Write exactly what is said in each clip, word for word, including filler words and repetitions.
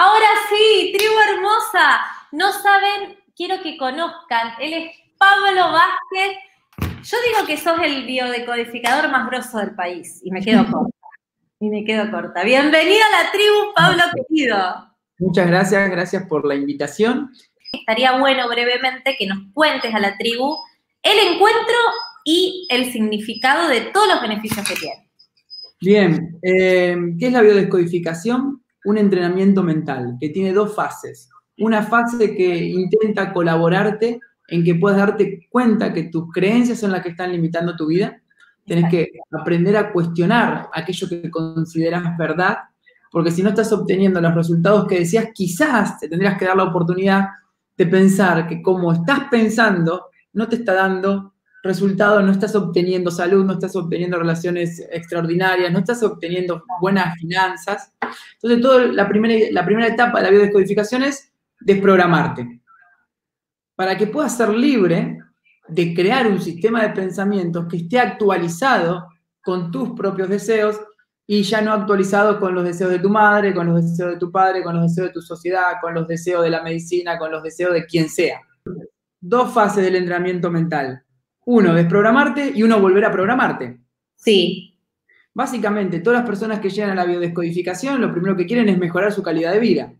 Ahora sí, tribu hermosa, no saben, quiero que conozcan, él es Pablo Vázquez. Yo digo que sos el biodecodificador más grosso del país y me quedo corta, y me quedo corta. Bienvenido a la tribu, Pablo querido. Muchas gracias, gracias por la invitación. Estaría bueno brevemente que nos cuentes a la tribu el encuentro y el significado de todos los beneficios que tiene. Bien, eh, ¿qué es la biodescodificación? Un entrenamiento mental que tiene dos fases. Una fase que intenta colaborarte en que puedas darte cuenta que tus creencias son las que están limitando tu vida. Tienes que aprender a cuestionar aquello que consideras verdad, porque si no estás obteniendo los resultados que deseas, quizás te tendrías que dar la oportunidad de pensar que como estás pensando, no te está dando resultados, no estás obteniendo salud, no estás obteniendo relaciones extraordinarias, no estás obteniendo buenas finanzas. Entonces, todo la, primera, la primera etapa de la biodescodificación es desprogramarte. Para que puedas ser libre de crear un sistema de pensamientos que esté actualizado con tus propios deseos, y ya no actualizado con los deseos de tu madre, con los deseos de tu padre, con los deseos de tu sociedad, con los deseos de la medicina, con los deseos de quien sea. Dos fases del entrenamiento mental. Uno, desprogramarte, y uno, volver a programarte. Sí. Básicamente, todas las personas que llegan a la biodescodificación, lo primero que quieren es mejorar su calidad de vida.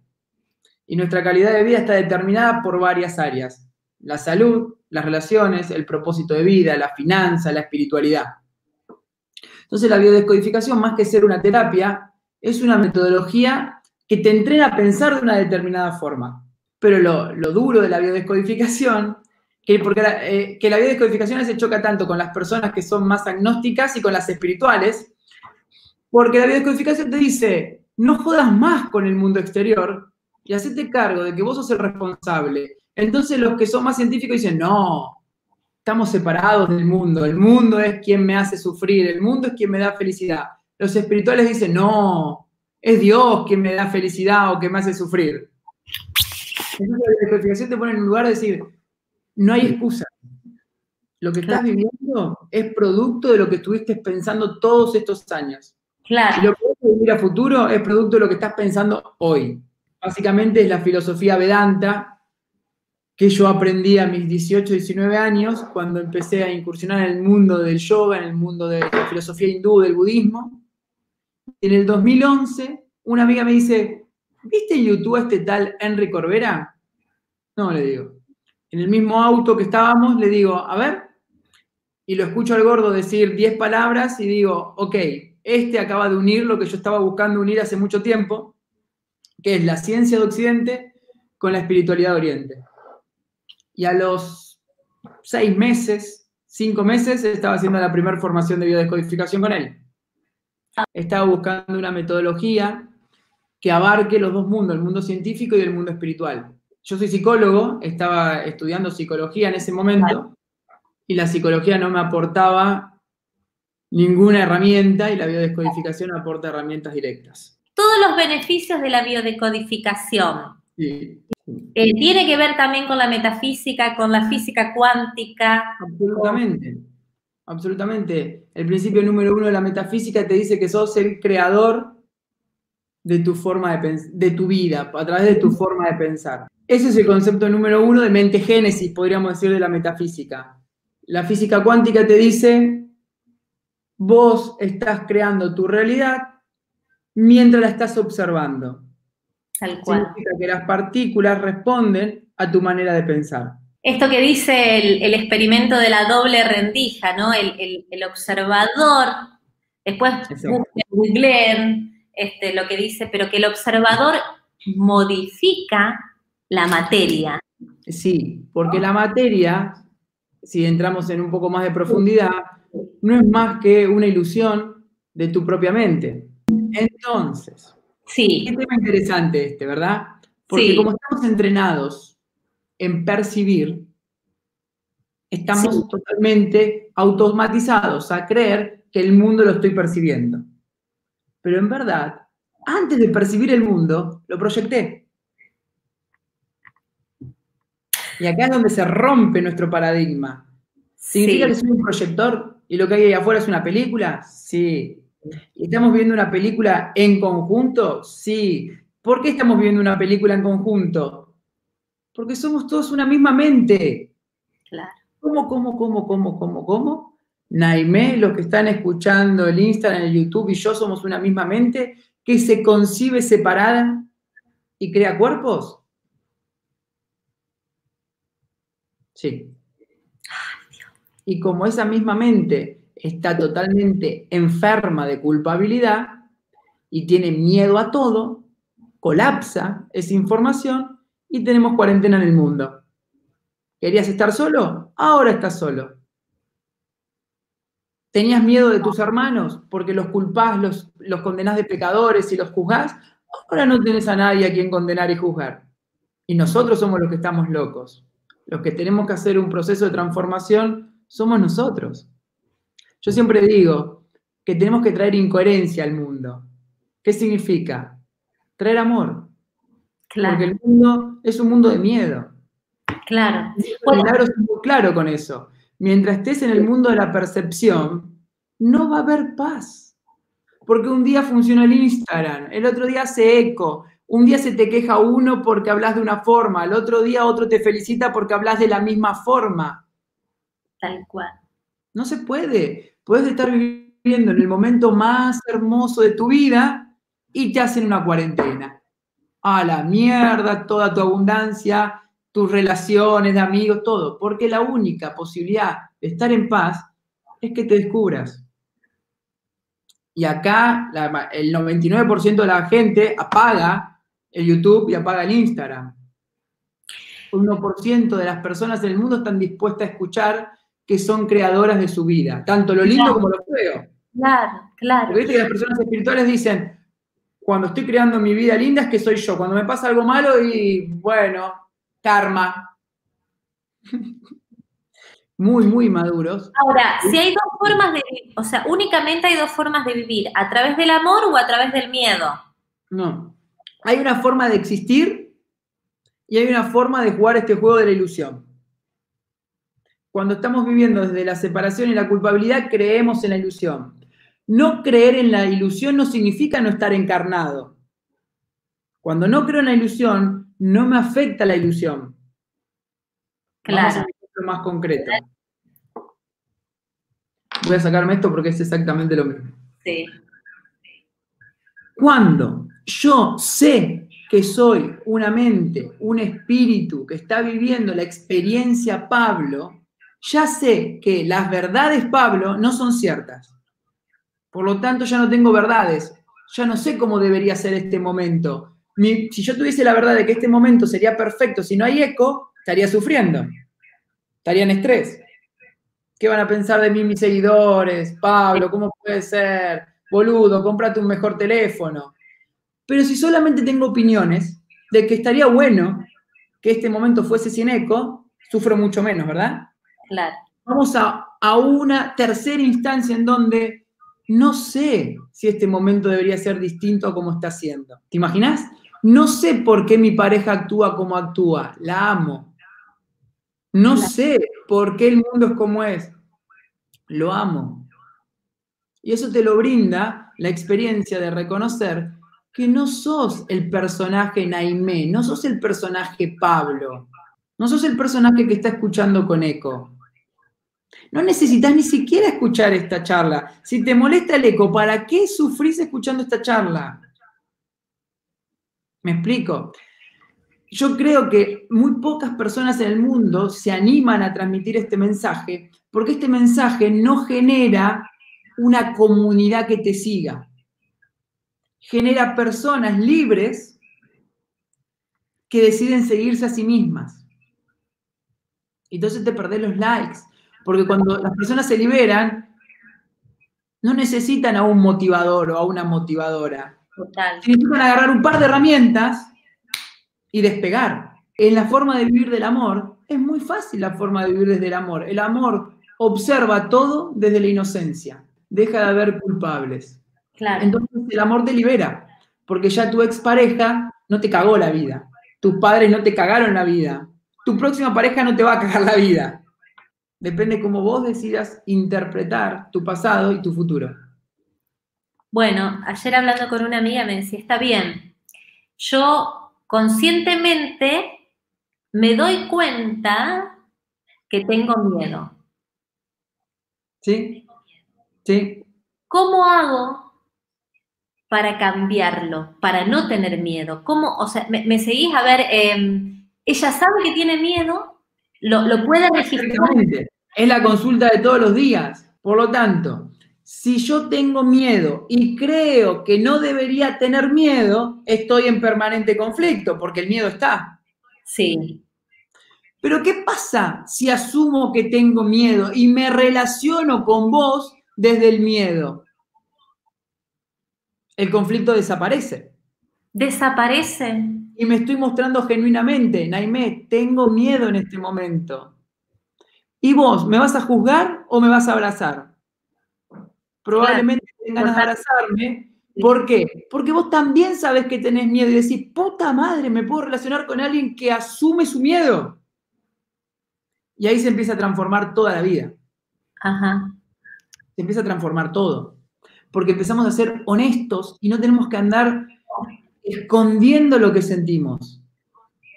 Y nuestra calidad de vida está determinada por varias áreas. La salud, las relaciones, el propósito de vida, la finanza, la espiritualidad. Entonces, la biodescodificación, más que ser una terapia, es una metodología que te entrena a pensar de una determinada forma. Pero lo, lo duro de la biodescodificación, que, porque la, eh, que la biodescodificación se choca tanto con las personas que son más agnósticas y con las espirituales, porque la biodescodificación te dice, no jodas más con el mundo exterior y hacete cargo de que vos sos el responsable. Entonces, los que son más científicos dicen, no, estamos separados del mundo, el mundo es quien me hace sufrir, el mundo es quien me da felicidad. Los espirituales dicen, no, es Dios quien me da felicidad o que me hace sufrir. Entonces la biodescodificación te pone en un lugar de decir, no hay excusa. Lo que estás viviendo es producto de lo que estuviste pensando todos estos años. Claro. Y lo que vas a vivir a futuro es producto de lo que estás pensando hoy. Básicamente es la filosofía Vedanta, que yo aprendí a mis dieciocho, diecinueve años, cuando empecé a incursionar en el mundo del yoga, en el mundo de la filosofía hindú, del budismo. En el dos mil once, una amiga me dice, ¿viste en YouTube a este tal Enric Corbera? No, le digo. En el mismo auto que estábamos, le digo, a ver, y lo escucho al gordo decir diez palabras y digo, ok, este acaba de unir lo que yo estaba buscando unir hace mucho tiempo, que es la ciencia de Occidente con la espiritualidad de Oriente. Y a los seis meses, cinco meses, estaba haciendo la primera formación de biodescodificación con él. Estaba buscando una metodología que abarque los dos mundos, el mundo científico y el mundo espiritual. Yo soy psicólogo, estaba estudiando psicología en ese momento, y la psicología no me aportaba ninguna herramienta, y la biodescodificación aporta herramientas directas. Todos los beneficios de la biodescodificación. Sí. Eh, ¿Tiene que ver también con la metafísica, con la física cuántica? Absolutamente, absolutamente. El principio número uno de la metafísica te dice que sos el creador de tu forma de, de tu vida, a través de tu forma de pensar. Ese es el concepto número uno de mente génesis, podríamos decir, de la metafísica. La física cuántica te dice, vos estás creando tu realidad mientras la estás observando. Tal cual. Significa que las partículas responden a tu manera de pensar. Esto que dice el, el experimento de la doble rendija, ¿no? El, el, el observador, después googleen este, lo que dice, pero que el observador modifica la materia. Sí, porque la materia, si entramos en un poco más de profundidad, no es más que una ilusión de tu propia mente. Entonces... Sí. Qué tema interesante este, ¿verdad? Porque sí, como estamos entrenados en percibir, estamos sí, totalmente automatizados a creer que el mundo lo estoy percibiendo. Pero en verdad, antes de percibir el mundo, lo proyecté. Y acá es donde se rompe nuestro paradigma. ¿Significa sí, que soy un proyector y lo que hay ahí afuera es una película? Sí. ¿Estamos viendo una película en conjunto? Sí. ¿Por qué estamos viviendo una película en conjunto? Porque somos todos una misma mente. Claro. ¿Cómo, cómo, cómo, cómo, cómo, cómo? Naimé, los que están escuchando el Instagram, el YouTube y yo somos una misma mente que se concibe separada y crea cuerpos. Sí. Ay, Dios. Y como esa misma mente está totalmente enferma de culpabilidad y tiene miedo a todo, colapsa esa información y tenemos cuarentena en el mundo. ¿Querías estar solo? Ahora estás solo. ¿Tenías miedo de tus hermanos porque los culpás, los, los condenás de pecadores y los juzgás? Ahora no tenés a nadie a quien condenar y juzgar. Y nosotros somos los que estamos locos. Los que tenemos que hacer un proceso de transformación somos nosotros. Yo siempre digo que tenemos que traer incoherencia al mundo. ¿Qué significa? Traer amor. Claro. Porque el mundo es un mundo de miedo. Claro. Bueno. Claro, muy claro con eso. Mientras estés en el mundo de la percepción, no va a haber paz. Porque un día funciona el Instagram, el otro día hace eco, un día se te queja uno porque hablas de una forma, el otro día otro te felicita porque hablas de la misma forma. Tal cual. No se puede. Puedes estar viviendo en el momento más hermoso de tu vida y te hacen una cuarentena. A la mierda, toda tu abundancia, tus relaciones de amigos, todo. Porque la única posibilidad de estar en paz es que te descubras. Y acá la, el noventa y nueve por ciento de la gente apaga el YouTube y apaga el Instagram. Un uno por ciento de las personas en el mundo están dispuestas a escuchar que son creadoras de su vida. Tanto lo lindo, claro, como lo feo. Claro, claro. Porque viste que las personas espirituales dicen, cuando estoy creando mi vida linda es que soy yo. Cuando me pasa algo malo y, bueno, karma. Muy, muy maduros. Ahora, si hay dos formas de vivir, o sea, únicamente hay dos formas de vivir, ¿a través del amor o a través del miedo? No. Hay una forma de existir y hay una forma de jugar este juego de la ilusión. Cuando estamos viviendo desde la separación y la culpabilidad, creemos en la ilusión. No creer en la ilusión no significa no estar encarnado. Cuando no creo en la ilusión, no me afecta la ilusión. Claro. Vamos a ver esto más concreto. Voy a sacarme esto porque es exactamente lo mismo. Sí. Cuando yo sé que soy una mente, un espíritu que está viviendo la experiencia Pablo, ya sé que las verdades Pablo no son ciertas. Por lo tanto, ya no tengo verdades. Ya no sé cómo debería ser este momento. Mi, si yo tuviese la verdad de que este momento sería perfecto, si no hay eco, estaría sufriendo. Estaría en estrés. ¿Qué van a pensar de mí mis seguidores? Pablo, ¿cómo puede ser? Boludo, cómprate un mejor teléfono. Pero si solamente tengo opiniones de que estaría bueno que este momento fuese sin eco, sufro mucho menos, ¿verdad? Claro. Vamos a, a una tercera instancia en donde no sé si este momento debería ser distinto a como está siendo. ¿Te imaginas? No sé por qué mi pareja actúa como actúa. La amo. No sé por qué el mundo es como es. Lo amo. Y eso te lo brinda la experiencia de reconocer que no sos el personaje Naimé, no sos el personaje Pablo, no sos el personaje que está escuchando con eco. No necesitas ni siquiera escuchar esta charla. Si te molesta el eco, ¿para qué sufrís escuchando esta charla? ¿Me explico? Yo creo que muy pocas personas en el mundo se animan a transmitir este mensaje porque este mensaje no genera una comunidad que te siga. Genera personas libres que deciden seguirse a sí mismas. Entonces te perdés los likes. Porque cuando las personas se liberan, no necesitan a un motivador o a una motivadora. Total. Necesitan agarrar un par de herramientas y despegar. En la forma de vivir del amor, es muy fácil la forma de vivir desde el amor. El amor observa todo desde la inocencia. Deja de haber culpables. Claro. Entonces el amor te libera. Porque ya tu expareja no te cagó la vida. Tus padres no te cagaron la vida. Tu próxima pareja no te va a cagar la vida. Depende cómo vos decidas interpretar tu pasado y tu futuro. Bueno, ayer hablando con una amiga me decía, está bien, yo conscientemente me doy cuenta que tengo miedo. Sí, sí. ¿Cómo hago para cambiarlo, para no tener miedo? ¿Cómo, o sea, me, me seguís? A ver, eh, ella sabe que tiene miedo, lo, lo puede registrar. Es la consulta de todos los días. Por lo tanto, si yo tengo miedo y creo que no debería tener miedo, estoy en permanente conflicto, porque el miedo está. Sí. Pero ¿qué pasa si asumo que tengo miedo y me relaciono con vos desde el miedo? El conflicto desaparece. Desaparece. Y me estoy mostrando genuinamente, Naimé, tengo miedo en este momento. ¿Y vos, me vas a juzgar o me vas a abrazar? Probablemente tengas ganas de abrazarme. ¿Por qué? Porque vos también sabés que tenés miedo y decís, puta madre, me puedo relacionar con alguien que asume su miedo. Y ahí se empieza a transformar toda la vida. Ajá. Se empieza a transformar todo. Porque empezamos a ser honestos y no tenemos que andar escondiendo lo que sentimos.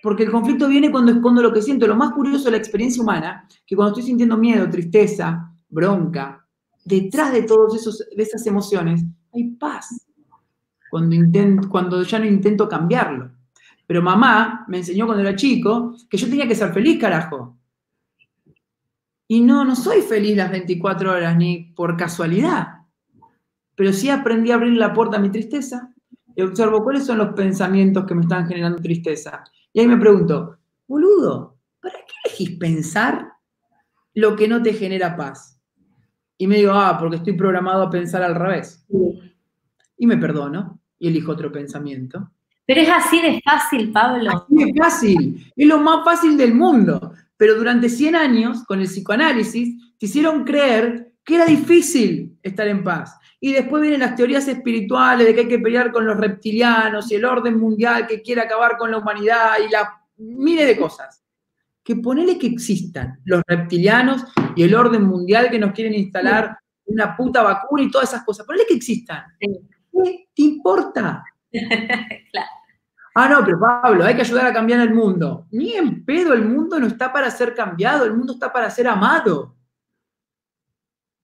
Porque el conflicto viene cuando escondo lo que siento. Lo más curioso de la experiencia humana, que cuando estoy sintiendo miedo, tristeza, bronca, detrás de todos esos, de esas emociones, hay paz. Cuando, intento, cuando ya no intento cambiarlo. Pero mamá me enseñó cuando era chico que yo tenía que ser feliz, carajo. Y no, no soy feliz las veinticuatro horas, ni por casualidad. Pero sí aprendí a abrir la puerta a mi tristeza y observo cuáles son los pensamientos que me están generando tristeza. Y ahí me pregunto, boludo, ¿para qué elegís pensar lo que no te genera paz? Y me digo, ah, porque estoy programado a pensar al revés. Sí. Y me perdono y elijo otro pensamiento. Pero es así de fácil, Pablo. Así de fácil. Es lo más fácil del mundo. Pero durante cien años, con el psicoanálisis, te hicieron creer que era difícil estar en paz. Y después vienen las teorías espirituales de que hay que pelear con los reptilianos y el orden mundial que quiere acabar con la humanidad y las miles de cosas. Que ponele que existan los reptilianos y el orden mundial que nos quieren instalar una puta vacuna y todas esas cosas. Ponele que existan. ¿Qué te importa? Claro. Ah, no, pero Pablo, hay que ayudar a cambiar el mundo. Ni en pedo, el mundo no está para ser cambiado, el mundo está para ser amado.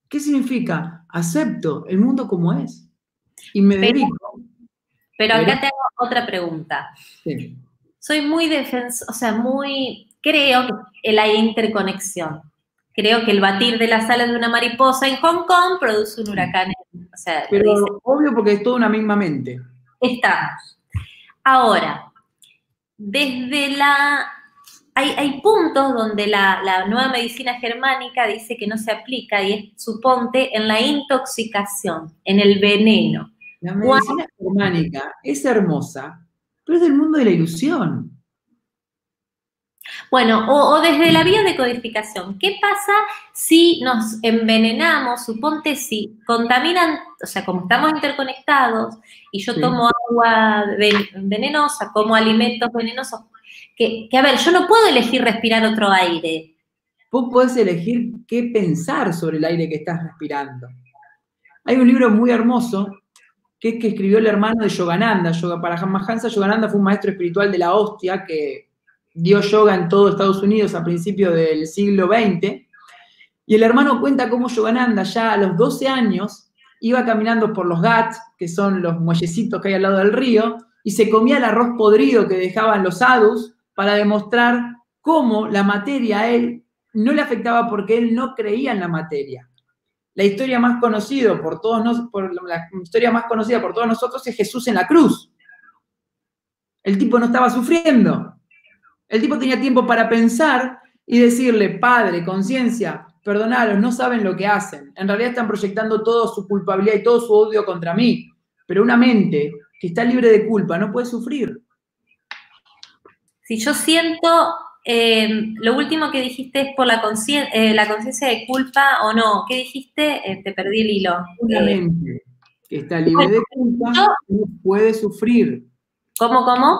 ¿Qué significa? Acepto el mundo como es y me pero, dedico. Pero acá me... te hago otra pregunta. Sí. Soy muy defensor, o sea, muy... creo que la interconexión. Creo que el batir de las alas de una mariposa en Hong Kong produce un huracán. O sea, pero dice... obvio porque es toda una misma mente. Estamos. Ahora, desde la... Hay, hay puntos donde la, la nueva medicina germánica dice que no se aplica y es, suponte, en la intoxicación, en el veneno. La medicina Cuando... germánica es hermosa, pero es del mundo de la ilusión. Bueno, o, o desde la biodecodificación. ¿Qué pasa si nos envenenamos? Suponte si contaminan, o sea, como estamos interconectados y yo sí. tomo agua venenosa, como alimentos venenosos, que, que a ver, yo no puedo elegir respirar otro aire. Vos podés elegir qué pensar sobre el aire que estás respirando. Hay un libro muy hermoso que es que escribió el hermano de Yogananda. Paramahansa Yogananda fue un maestro espiritual de la hostia que... dio yoga en todo Estados Unidos a principios del siglo veinte, y el hermano cuenta cómo Yogananda ya a los doce años iba caminando por los ghats, que son los muellecitos que hay al lado del río, y se comía el arroz podrido que dejaban los sadhus para demostrar cómo la materia a él no le afectaba porque él no creía en la materia. La historia más conocida por todos, nos, por la historia más conocida por todos nosotros es Jesús en la cruz. El tipo no estaba sufriendo. El tipo tenía tiempo para pensar y decirle, padre, conciencia, perdonalos, no saben lo que hacen. En realidad están proyectando toda su culpabilidad y todo su odio contra mí. Pero una mente que está libre de culpa no puede sufrir. Si yo siento, eh, lo último que dijiste es por la conciencia eh, de culpa o no. ¿Qué dijiste? Eh, te perdí el hilo. Una eh, mente que está libre bueno, de culpa yo... no puede sufrir. ¿Cómo, cómo?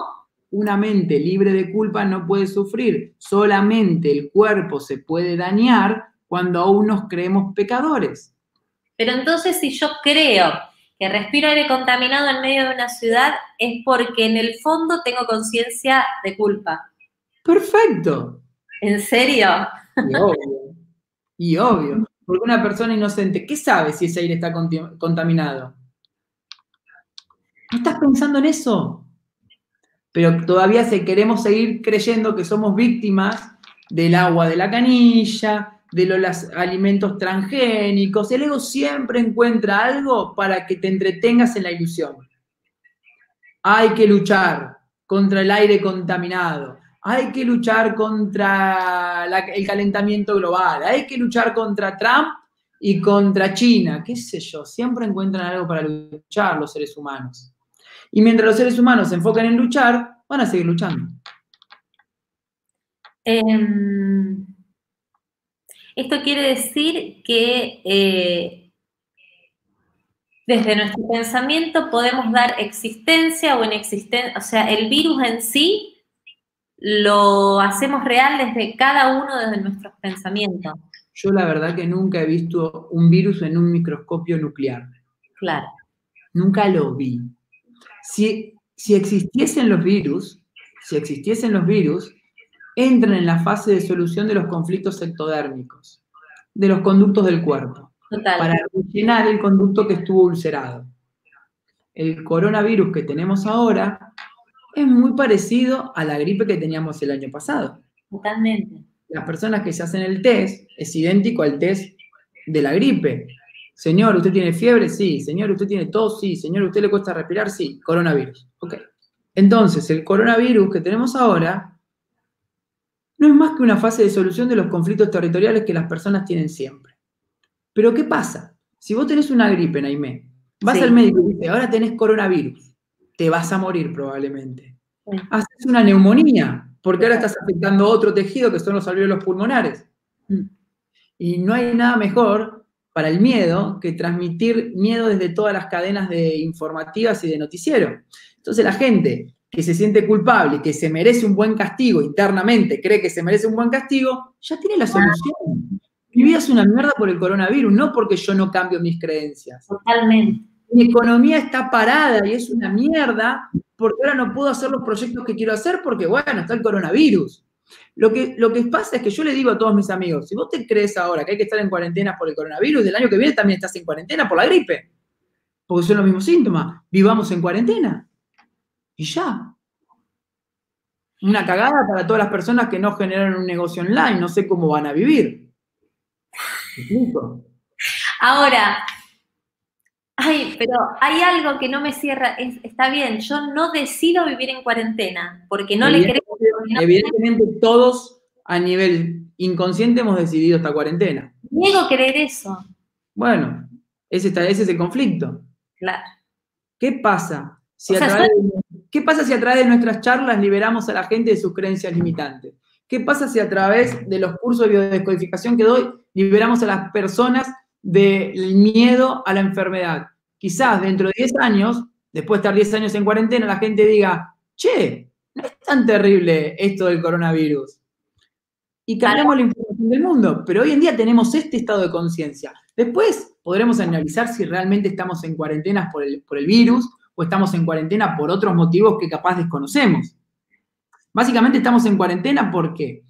Una mente libre de culpa no puede sufrir. Solamente el cuerpo se puede dañar cuando aún nos creemos pecadores. Pero entonces si yo creo que respiro aire contaminado en medio de una ciudad es porque en el fondo tengo conciencia de culpa. ¡Perfecto! ¿En serio? Y obvio, y obvio. Porque una persona inocente, ¿qué sabe si ese aire está contaminado? ¿No estás pensando en eso? Pero todavía se queremos seguir creyendo que somos víctimas del agua de la canilla, de los alimentos transgénicos. El ego siempre encuentra algo para que te entretengas en la ilusión. Hay que luchar contra el aire contaminado. Hay que luchar contra la, el calentamiento global. Hay que luchar contra Trump y contra China. ¿Qué sé yo? Siempre encuentran algo para luchar los seres humanos. Y mientras los seres humanos se enfocan en luchar, van a seguir luchando. Eh, esto quiere decir que eh, desde nuestro pensamiento podemos dar existencia o inexistencia, o sea, el virus en sí lo hacemos real desde cada uno, desde nuestros pensamientos. Yo la verdad que nunca he visto un virus en un microscopio nuclear. Claro. Nunca lo vi. Si, si existiesen los virus, si existiesen los virus, entran en la fase de solución de los conflictos ectodérmicos, de los conductos del cuerpo, total, para rellenar el conducto que estuvo ulcerado. El coronavirus que tenemos ahora es muy parecido a la gripe que teníamos el año pasado. Totalmente. Las personas que se hacen el test es idéntico al test de la gripe. Señor, ¿usted tiene fiebre? Sí. Señor, ¿usted tiene tos? Sí. Señor, ¿usted le cuesta respirar? Sí. Coronavirus. Ok. Entonces, el coronavirus que tenemos ahora no es más que una fase de solución de los conflictos territoriales que las personas tienen siempre. Pero, ¿qué pasa? Si vos tenés una gripe, Naimé, vas sí. al médico y dices, ahora tenés coronavirus, te vas a morir probablemente. Sí. Haces una neumonía, porque ahora estás afectando otro tejido que son los alvéolos pulmonares. Y no hay nada mejor para el miedo, que transmitir miedo desde todas las cadenas de informativas y de noticiero. Entonces la gente que se siente culpable, que se merece un buen castigo internamente, cree que se merece un buen castigo, ya tiene la solución. Mi vida es una mierda por el coronavirus, no porque yo no cambio mis creencias. Totalmente. Mi economía está parada y es una mierda porque ahora no puedo hacer los proyectos que quiero hacer porque, bueno, está el coronavirus. Lo que, lo que pasa es que yo le digo a todos mis amigos, si vos te crees ahora que hay que estar en cuarentena por el coronavirus, el año que viene también estás en cuarentena por la gripe, porque son los mismos síntomas, vivamos en cuarentena y ya. Una cagada para todas las personas que no generan un negocio online, no sé cómo van a vivir. Ahora, ay, pero hay algo que no me cierra, es, está bien, yo no decido vivir en cuarentena, porque no le creo. Evidentemente todos a nivel inconsciente hemos decidido esta cuarentena. Niego creer eso. Bueno, ese, ese es el conflicto. Claro. ¿Qué pasa? Si a sea, través de, ¿Qué pasa si a través de nuestras charlas liberamos a la gente de sus creencias limitantes? ¿Qué pasa si a través de los cursos de biodescodificación que doy liberamos a las personas del miedo a la enfermedad? Quizás dentro de diez años, después de estar diez años en cuarentena, la gente diga, che, no es tan terrible esto del coronavirus. Y cambiamos la información del mundo, pero hoy en día tenemos este estado de conciencia. Después podremos analizar si realmente estamos en cuarentena por el, por el virus o estamos en cuarentena por otros motivos que capaz desconocemos. Básicamente estamos en cuarentena porque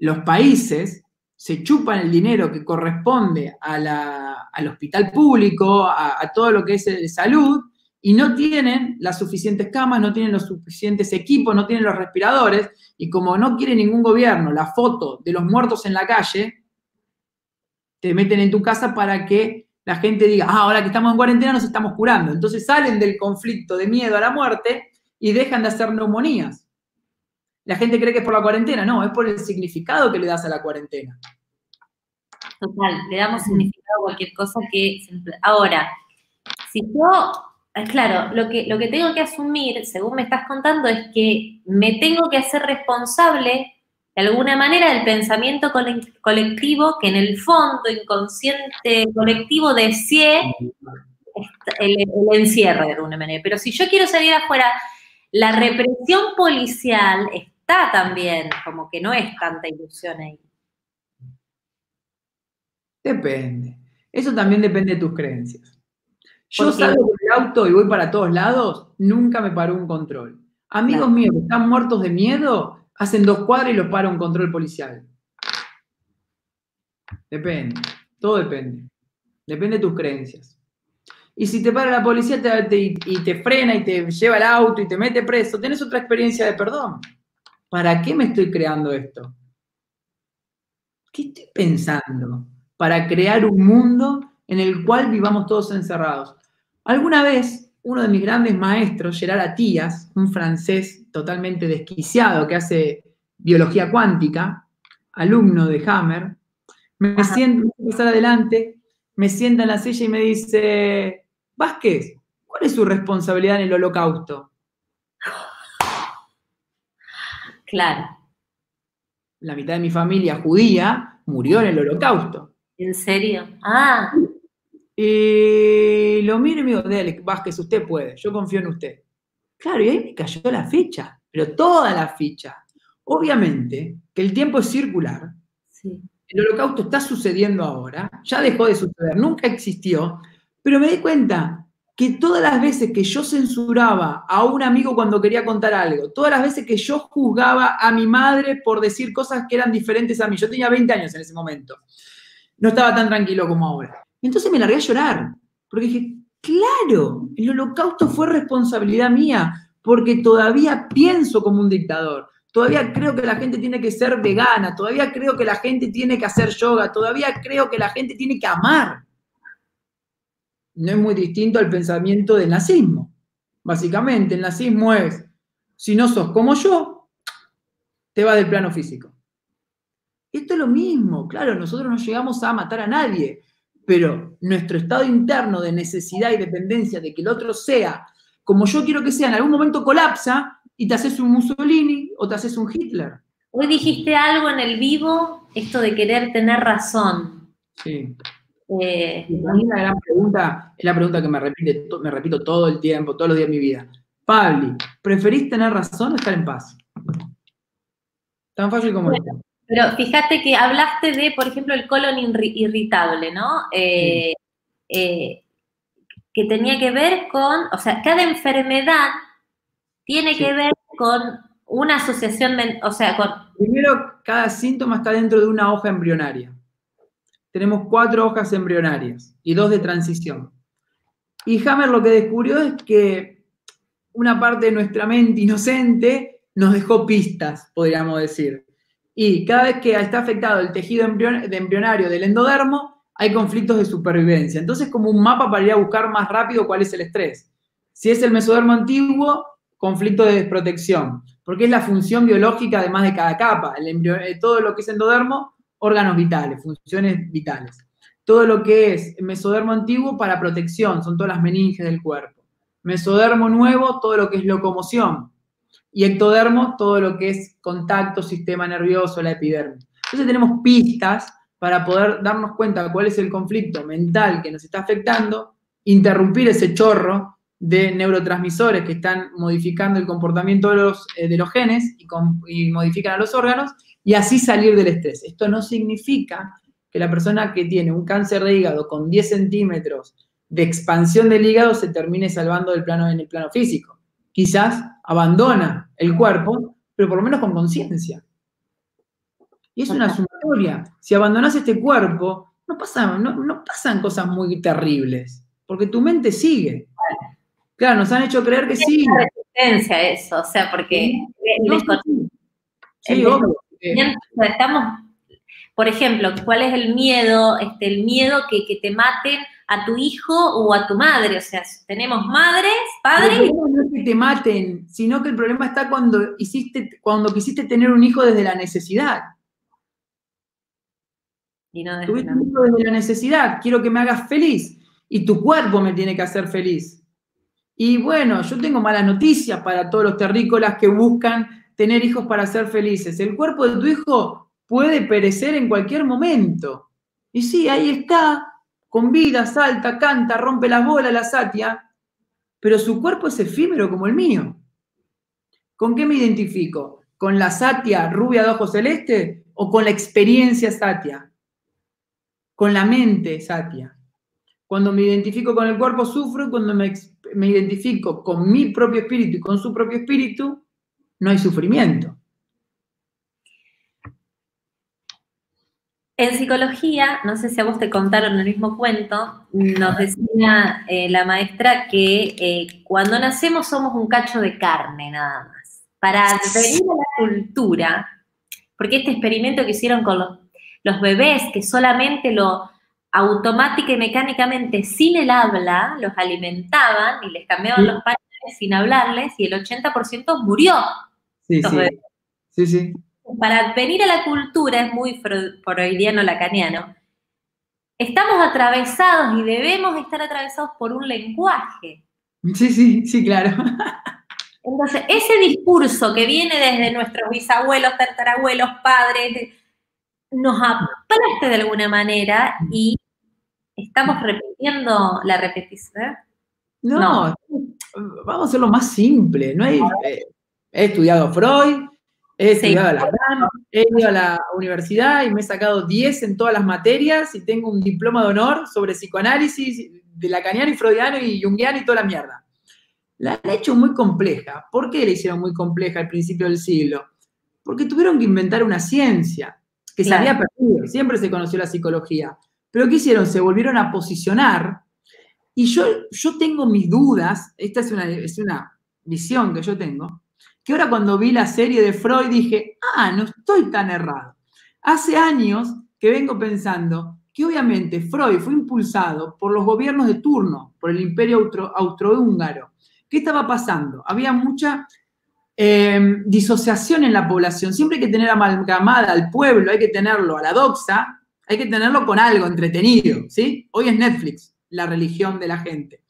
los países se chupan el dinero que corresponde a la, al hospital público, a, a todo lo que es de salud, y no tienen las suficientes camas, no tienen los suficientes equipos, no tienen los respiradores, y como no quiere ningún gobierno la foto de los muertos en la calle, te meten en tu casa para que la gente diga, ah, ahora que estamos en cuarentena nos estamos curando. Entonces salen del conflicto de miedo a la muerte y dejan de hacer neumonías. La gente cree que es por la cuarentena, no, es por el significado que le das a la cuarentena. Total, le damos significado a cualquier cosa que... Ahora, si yo... Claro, lo que, lo que tengo que asumir, según me estás contando, es que me tengo que hacer responsable, de alguna manera, del pensamiento colectivo que en el fondo inconsciente colectivo deseé el, el encierro, de alguna manera. Pero si yo quiero salir afuera, la represión policial está también, como que no es tanta ilusión ahí. Depende. Eso también depende de tus creencias. Yo porque... salgo del auto y voy para todos lados, nunca me paró un control. Amigos claro. míos que están muertos de miedo, hacen dos cuadras y los para un control policial. Depende, todo depende. Depende de tus creencias. Y si te para la policía te, te, y te frena y te lleva el auto y te mete preso, tenés otra experiencia de perdón. ¿Para qué me estoy creando esto? ¿Qué estoy pensando? Para crear un mundo en el cual vivamos todos encerrados. Alguna vez, uno de mis grandes maestros, Gerard Atías, un francés totalmente desquiciado que hace biología cuántica, alumno de Hammer, me sienta, voy a pasar adelante, me sienta en la silla y me dice, Vázquez, ¿cuál es su responsabilidad en el holocausto? Claro. La mitad de mi familia judía murió en el holocausto. ¿En serio? Ah. Y lo miro y me digo, dale, Vázquez, usted puede, yo confío en usted. Claro, y ahí me cayó la ficha, pero toda la ficha. Obviamente que el tiempo es circular. Sí. El holocausto está sucediendo ahora, ya dejó de suceder, nunca existió, pero me di cuenta que todas las veces que yo censuraba a un amigo cuando quería contar algo, todas las veces que yo juzgaba a mi madre por decir cosas que eran diferentes a mí, yo tenía veinte años en ese momento, no estaba tan tranquilo como ahora. Entonces me largué a llorar, porque dije, claro, el holocausto fue responsabilidad mía, porque todavía pienso como un dictador. Todavía creo que la gente tiene que ser vegana, todavía creo que la gente tiene que hacer yoga, todavía creo que la gente tiene que amar. No es muy distinto al pensamiento del nazismo. Básicamente, el nazismo es, si no sos como yo, te vas del plano físico. Esto es lo mismo, claro, nosotros no llegamos a matar a nadie, pero nuestro estado interno de necesidad y dependencia de que el otro sea como yo quiero que sea, en algún momento colapsa, y te haces un Mussolini o te haces un Hitler. Hoy dijiste algo en el vivo, esto de querer tener razón. Sí. Eh, y una gran pregunta, es la pregunta que me, repite, me repito todo el tiempo, todos los días de mi vida. Pabli, ¿preferís tener razón o estar en paz? Tan fácil como bueno, esto. Pero fíjate que hablaste de, por ejemplo, el colon irritable, ¿no? Eh, sí. eh, que tenía que ver con, o sea, cada enfermedad tiene sí. que ver con una asociación, o sea, con... Primero, cada síntoma está dentro de una hoja embrionaria. Tenemos cuatro hojas embrionarias y dos de transición. Y Hammer lo que descubrió es que una parte de nuestra mente inocente nos dejó pistas, podríamos decir. Y cada vez que está afectado el tejido embrionario del endodermo, hay conflictos de supervivencia. Entonces, como un mapa para ir a buscar más rápido cuál es el estrés. Si es el mesodermo antiguo, conflicto de desprotección, porque es la función biológica además de cada capa, el embrión, todo lo que es endodermo, órganos vitales, funciones vitales. Todo lo que es mesodermo antiguo para protección, son todas las meninges del cuerpo. Mesodermo nuevo, todo lo que es locomoción. Y ectodermo, todo lo que es contacto, sistema nervioso, la epidermis. Entonces tenemos pistas para poder darnos cuenta de cuál es el conflicto mental que nos está afectando, interrumpir ese chorro de neurotransmisores que están modificando el comportamiento de los, eh, de los genes y, con, y modifican a los órganos, y así salir del estrés. Esto no significa que la persona que tiene un cáncer de hígado con diez centímetros de expansión del hígado se termine salvando del plano, en el plano físico. Quizás abandona el cuerpo, pero por lo menos con conciencia. Y es una sumatoria. Si abandonás este cuerpo, no pasan, no, no pasan cosas muy terribles, porque tu mente sigue. Claro, nos han hecho creer que sí. Es una resistencia eso, o sea, porque... No, sí, sí, obvio. Estamos, por ejemplo, ¿cuál es el miedo? Este, el miedo que, que te maten a tu hijo o a tu madre. O sea, tenemos madres, padres... El problema no es que te maten, sino que el problema está cuando, hiciste, cuando quisiste tener un hijo desde la necesidad. Y no desde, Tuviste no. un hijo desde la necesidad. Quiero que me hagas feliz. Y tu cuerpo me tiene que hacer feliz. Y bueno, yo tengo malas noticias para todos los terrícolas que buscan tener hijos para ser felices. El cuerpo de tu hijo puede perecer en cualquier momento. Y sí, ahí está, con vida, salta, canta, rompe las bolas, la satia. Pero su cuerpo es efímero como el mío. ¿Con qué me identifico? ¿Con la satia rubia de ojos celeste o con la experiencia satia? Con la mente satia. Cuando me identifico con el cuerpo, sufro, y cuando me, me identifico con mi propio espíritu y con su propio espíritu, no hay sufrimiento. En psicología, no sé si a vos te contaron el mismo cuento, nos decía eh, la maestra que eh, cuando nacemos somos un cacho de carne nada más. Para venir a la cultura, porque este experimento que hicieron con los, los bebés, que solamente lo automática y mecánicamente sin el habla, los alimentaban y les cambiaban sí. los pañales sin hablarles y el ochenta por ciento murió. Sí, sí. Bebés. Sí, sí. Para venir a la cultura, es muy freudiano-lacaniano, estamos atravesados y debemos estar atravesados por un lenguaje. Sí, sí, sí, claro. Entonces, ese discurso que viene desde nuestros bisabuelos, tatarabuelos, padres, nos aplasta de alguna manera y estamos repitiendo la repetición. No, no, vamos a hacerlo más simple. No hay, eh, he estudiado Freud, he estudiado sí. la gran, he ido a la universidad y me he sacado diez en todas las materias y tengo un diploma de honor sobre psicoanálisis de lacaniano y freudiano y junguiano y toda la mierda. La han hecho muy compleja. ¿Por qué la hicieron muy compleja al principio del siglo? Porque tuvieron que inventar una ciencia que claro. se había perdido. Siempre se conoció la psicología. Pero ¿qué hicieron? Se volvieron a posicionar. Y yo, yo tengo mis dudas. Esta es una, es una visión que yo tengo. Que ahora cuando vi la serie de Freud dije, ah, no estoy tan errado. Hace años que vengo pensando que obviamente Freud fue impulsado por los gobiernos de turno, por el imperio austro, austrohúngaro. ¿Qué estaba pasando? Había mucha eh, disociación en la población. Siempre hay que tener amalgamada al pueblo, hay que tenerlo a la doxa, hay que tenerlo con algo entretenido, ¿sí? Hoy es Netflix, la religión de la gente.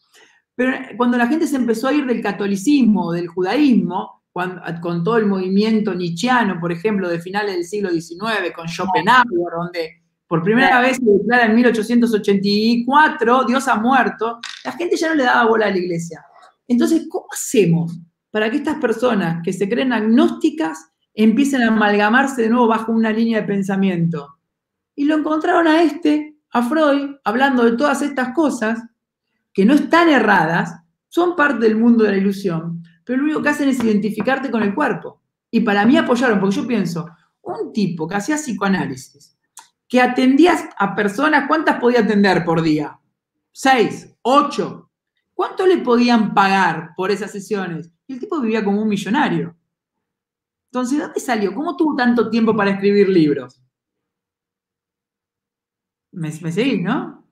Pero cuando la gente se empezó a ir del catolicismo, del judaísmo, Cuando, con todo el movimiento nietzscheano, por ejemplo, de finales del siglo diecinueve, con Schopenhauer, donde por primera vez se declara en mil ochocientos ochenta y cuatro, Dios ha muerto, la gente ya no le daba bola a la iglesia. Entonces, ¿cómo hacemos para que estas personas que se creen agnósticas empiecen a amalgamarse de nuevo bajo una línea de pensamiento? Y lo encontraron a este, a Freud, hablando de todas estas cosas que no están erradas, son parte del mundo de la ilusión, pero lo único que hacen es identificarte con el cuerpo. Y para mí apoyaron, porque yo pienso, un tipo que hacía psicoanálisis, que atendías a personas, ¿cuántas podía atender por día? Seis, ocho. ¿Cuánto le podían pagar por esas sesiones? Y el tipo vivía como un millonario. Entonces, ¿dónde salió? ¿Cómo tuvo tanto tiempo para escribir libros? ¿Me, me seguís, no?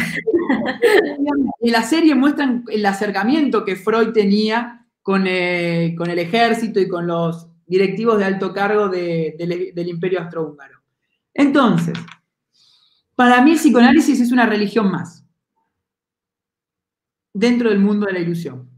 En la serie muestran el acercamiento que Freud tenía Con, eh, con el ejército y con los directivos de alto cargo de, de, de, del imperio austrohúngaro. Entonces, para mí el psicoanálisis es una religión más dentro del mundo de la ilusión.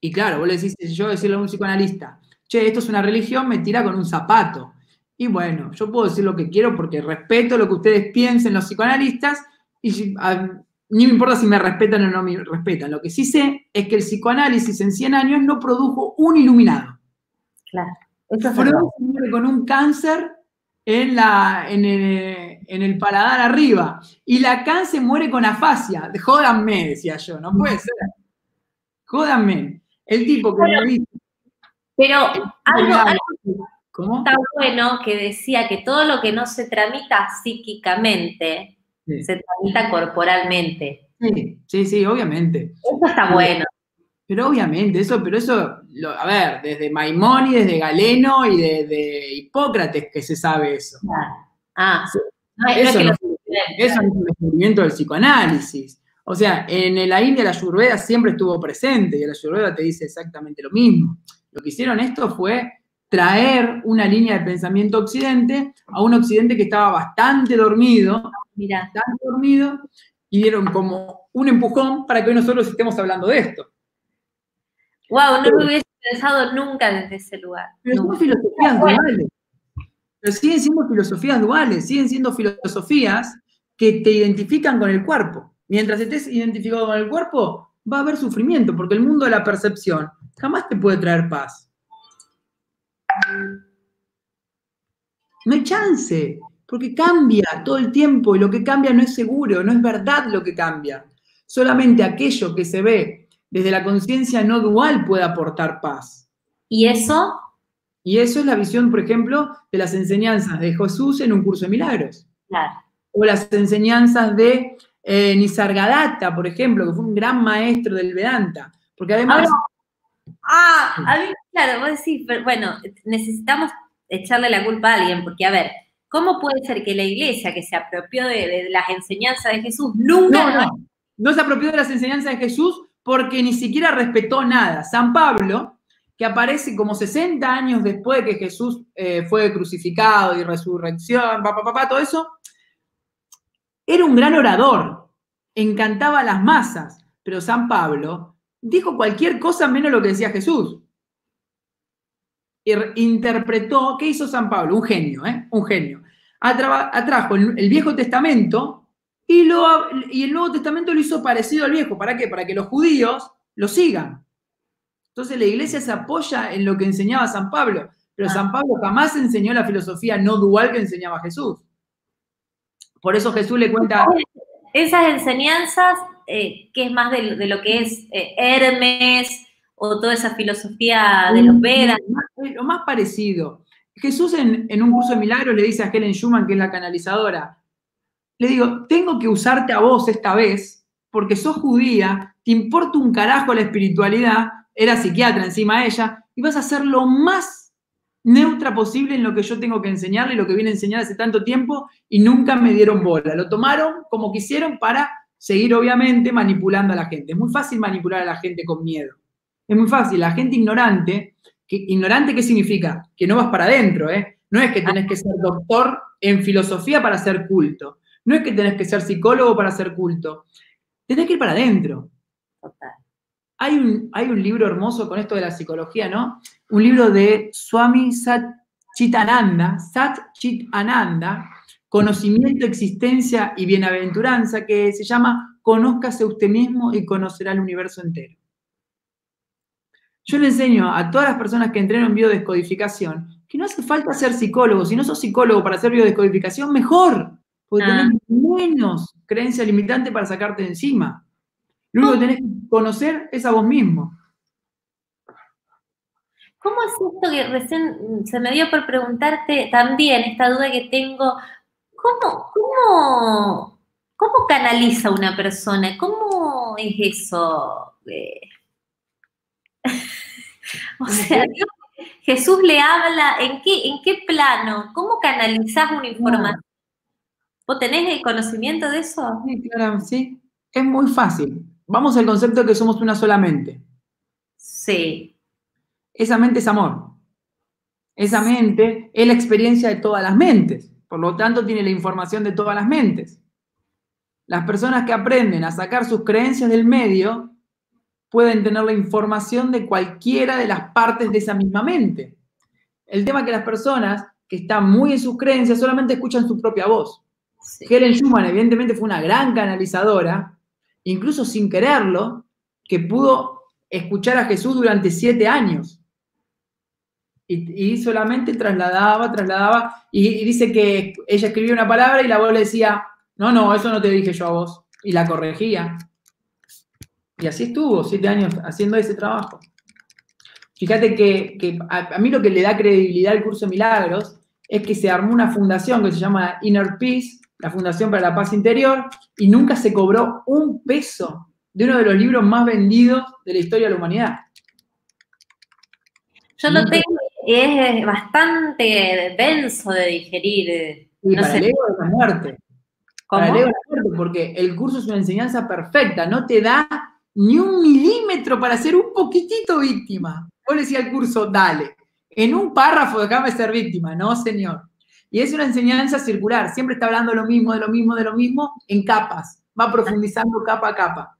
Y claro, vos le decís, yo decirle a un psicoanalista, che, esto es una religión, me tira con un zapato. Y bueno, yo puedo decir lo que quiero porque respeto lo que ustedes piensen los psicoanalistas y a, ni me importa si me respetan o no me respetan. Lo que sí sé es que el psicoanálisis en cien años no produjo un iluminado. Claro. Esto es Freud muere con un cáncer en, la, en, el, en el paladar arriba. Y Lacan se muere con afasia. Jódanme, decía yo. No puede ser. Jódanme. El tipo que... Pero, me... pero algo, algo ¿Cómo? Está bueno que decía que todo lo que no se tramita psíquicamente... Sí. Se tramita corporalmente. Sí, sí, sí, obviamente. Eso está bueno. Pero obviamente, eso, pero eso, lo, a ver, desde Maimónides, desde Galeno y de, de Hipócrates que se sabe eso. Ah, ah sí. no, eso, no es que no, lo... eso es un descubrimiento del psicoanálisis. O sea, en la India la Ayurveda siempre estuvo presente y la Ayurveda te dice exactamente lo mismo. Lo que hicieron esto fue traer una línea de pensamiento occidente a un occidente que estaba bastante dormido. Mirá. Están dormidos y dieron como un empujón para que hoy nosotros estemos hablando de esto. Wow, no lo hubiese pensado nunca desde ese lugar. Pero nunca. Son filosofías duales. Pero siguen siendo filosofías duales, siguen siendo filosofías que te identifican con el cuerpo. Mientras estés identificado con el cuerpo, va a haber sufrimiento, porque el mundo de la percepción jamás te puede traer paz. No hay chance. porque cambia todo el tiempo y lo que cambia no es seguro, no es verdad lo que cambia. Solamente aquello que se ve desde la conciencia no dual puede aportar paz. ¿Y eso? Y eso es la visión, por ejemplo, de las enseñanzas de Jesús en un curso de milagros. Claro. O las enseñanzas de eh, Nisargadatta, por ejemplo, que fue un gran maestro del Vedanta. Porque además... Ahora, ah, a mí, claro, vos decís, pero bueno, necesitamos echarle la culpa a alguien, porque a ver, ¿cómo puede ser que la iglesia que se apropió de, de las enseñanzas de Jesús nunca... No, no, no se apropió de las enseñanzas de Jesús porque ni siquiera respetó nada. San Pablo... que aparece como sesenta años después de que Jesús eh, fue crucificado y resurrección, papá, papá, pa, todo eso, era un gran orador, encantaba a las masas, pero San Pablo dijo cualquier cosa menos lo que decía Jesús. Interpretó, ¿qué hizo San Pablo? Un genio, ¿eh? Un genio. Atra- atrajo el, el Viejo Testamento y, lo, y el Nuevo Testamento lo hizo parecido al Viejo. ¿Para qué? Para que los judíos lo sigan. Entonces la iglesia se apoya en lo que enseñaba San Pablo, pero San Pablo jamás enseñó la filosofía no dual que enseñaba Jesús. Por eso Jesús le cuenta... Esas enseñanzas, eh, que es más de, de lo que es eh, Hermes o toda esa filosofía de los Vedas. Lo más parecido. Jesús en, en un curso de milagros le dice a Helen Schumann, que es la canalizadora, le digo, tengo que usarte a vos esta vez porque sos judía, te importa un carajo la espiritualidad. Era psiquiatra encima de ella, y vas a ser lo más neutra posible en lo que yo tengo que enseñarle, lo que viene a enseñar hace tanto tiempo, y nunca me dieron bola. Lo tomaron como quisieron para seguir, obviamente, manipulando a la gente. Es muy fácil manipular a la gente con miedo. Es muy fácil. La gente ignorante, que, ¿ignorante qué significa? Que no vas para adentro, ¿eh? No es que tenés que ser doctor en filosofía para ser culto. No es que tenés que ser psicólogo para ser culto. Tenés que ir para adentro. Total. Hay un, hay un libro hermoso con esto de la psicología, ¿no? Un libro de Swami Sat Chitananda, Sat Chitananda, Conocimiento, Existencia y Bienaventuranza, que se llama Conózcase usted mismo y conocerá el universo entero. Yo le enseño a todas las personas que entrenan en biodescodificación que no hace falta ser psicólogo. Si no sos psicólogo para hacer biodescodificación, mejor, porque ah. tenés menos creencia limitante para sacarte de encima. Luego tenés que conocer es a vos mismo. ¿Cómo es esto que recién se me dio por preguntarte también, esta duda que tengo? ¿Cómo, cómo, cómo canaliza una persona? ¿Cómo es eso? Eh... o sea, Jesús le habla, ¿en qué, en qué plano? ¿Cómo canalizás una información? ¿Vos tenés el conocimiento de eso? Sí, claro, sí. Es muy fácil. Vamos al concepto de que somos una sola mente. Sí. Esa mente es amor. Esa mente es la experiencia de todas las mentes. Por lo tanto, tiene la información de todas las mentes. Las personas que aprenden a sacar sus creencias del medio pueden tener la información de cualquiera de las partes de esa misma mente. El tema es que las personas que están muy en sus creencias solamente escuchan su propia voz. Sí. Helen Schumann, evidentemente, fue una gran canalizadora, incluso sin quererlo, que pudo escuchar a Jesús durante siete años. Y, y solamente trasladaba, trasladaba, y, y dice que ella escribía una palabra y la voz le decía, no, no, eso no te dije yo a vos. Y la corregía. Y así estuvo, siete años haciendo ese trabajo. Fíjate que, que a, a mí lo que le da credibilidad al curso de milagros es que se armó una fundación que se llama Inner Peace, la Fundación para la Paz Interior, y nunca se cobró un peso de uno de los libros más vendidos de la historia de la humanidad. Yo lo tengo, es bastante denso de digerir. Y no para el ego es la muerte. ¿Cómo? Para el ego es la muerte, porque el curso es una enseñanza perfecta, no te da ni un milímetro para ser un poquitito víctima. Vos le decías al curso, dale. En un párrafo, déjame ser víctima, no señor. Y es una enseñanza circular, siempre está hablando lo mismo, de lo mismo, de lo mismo, en capas, va profundizando capa a capa.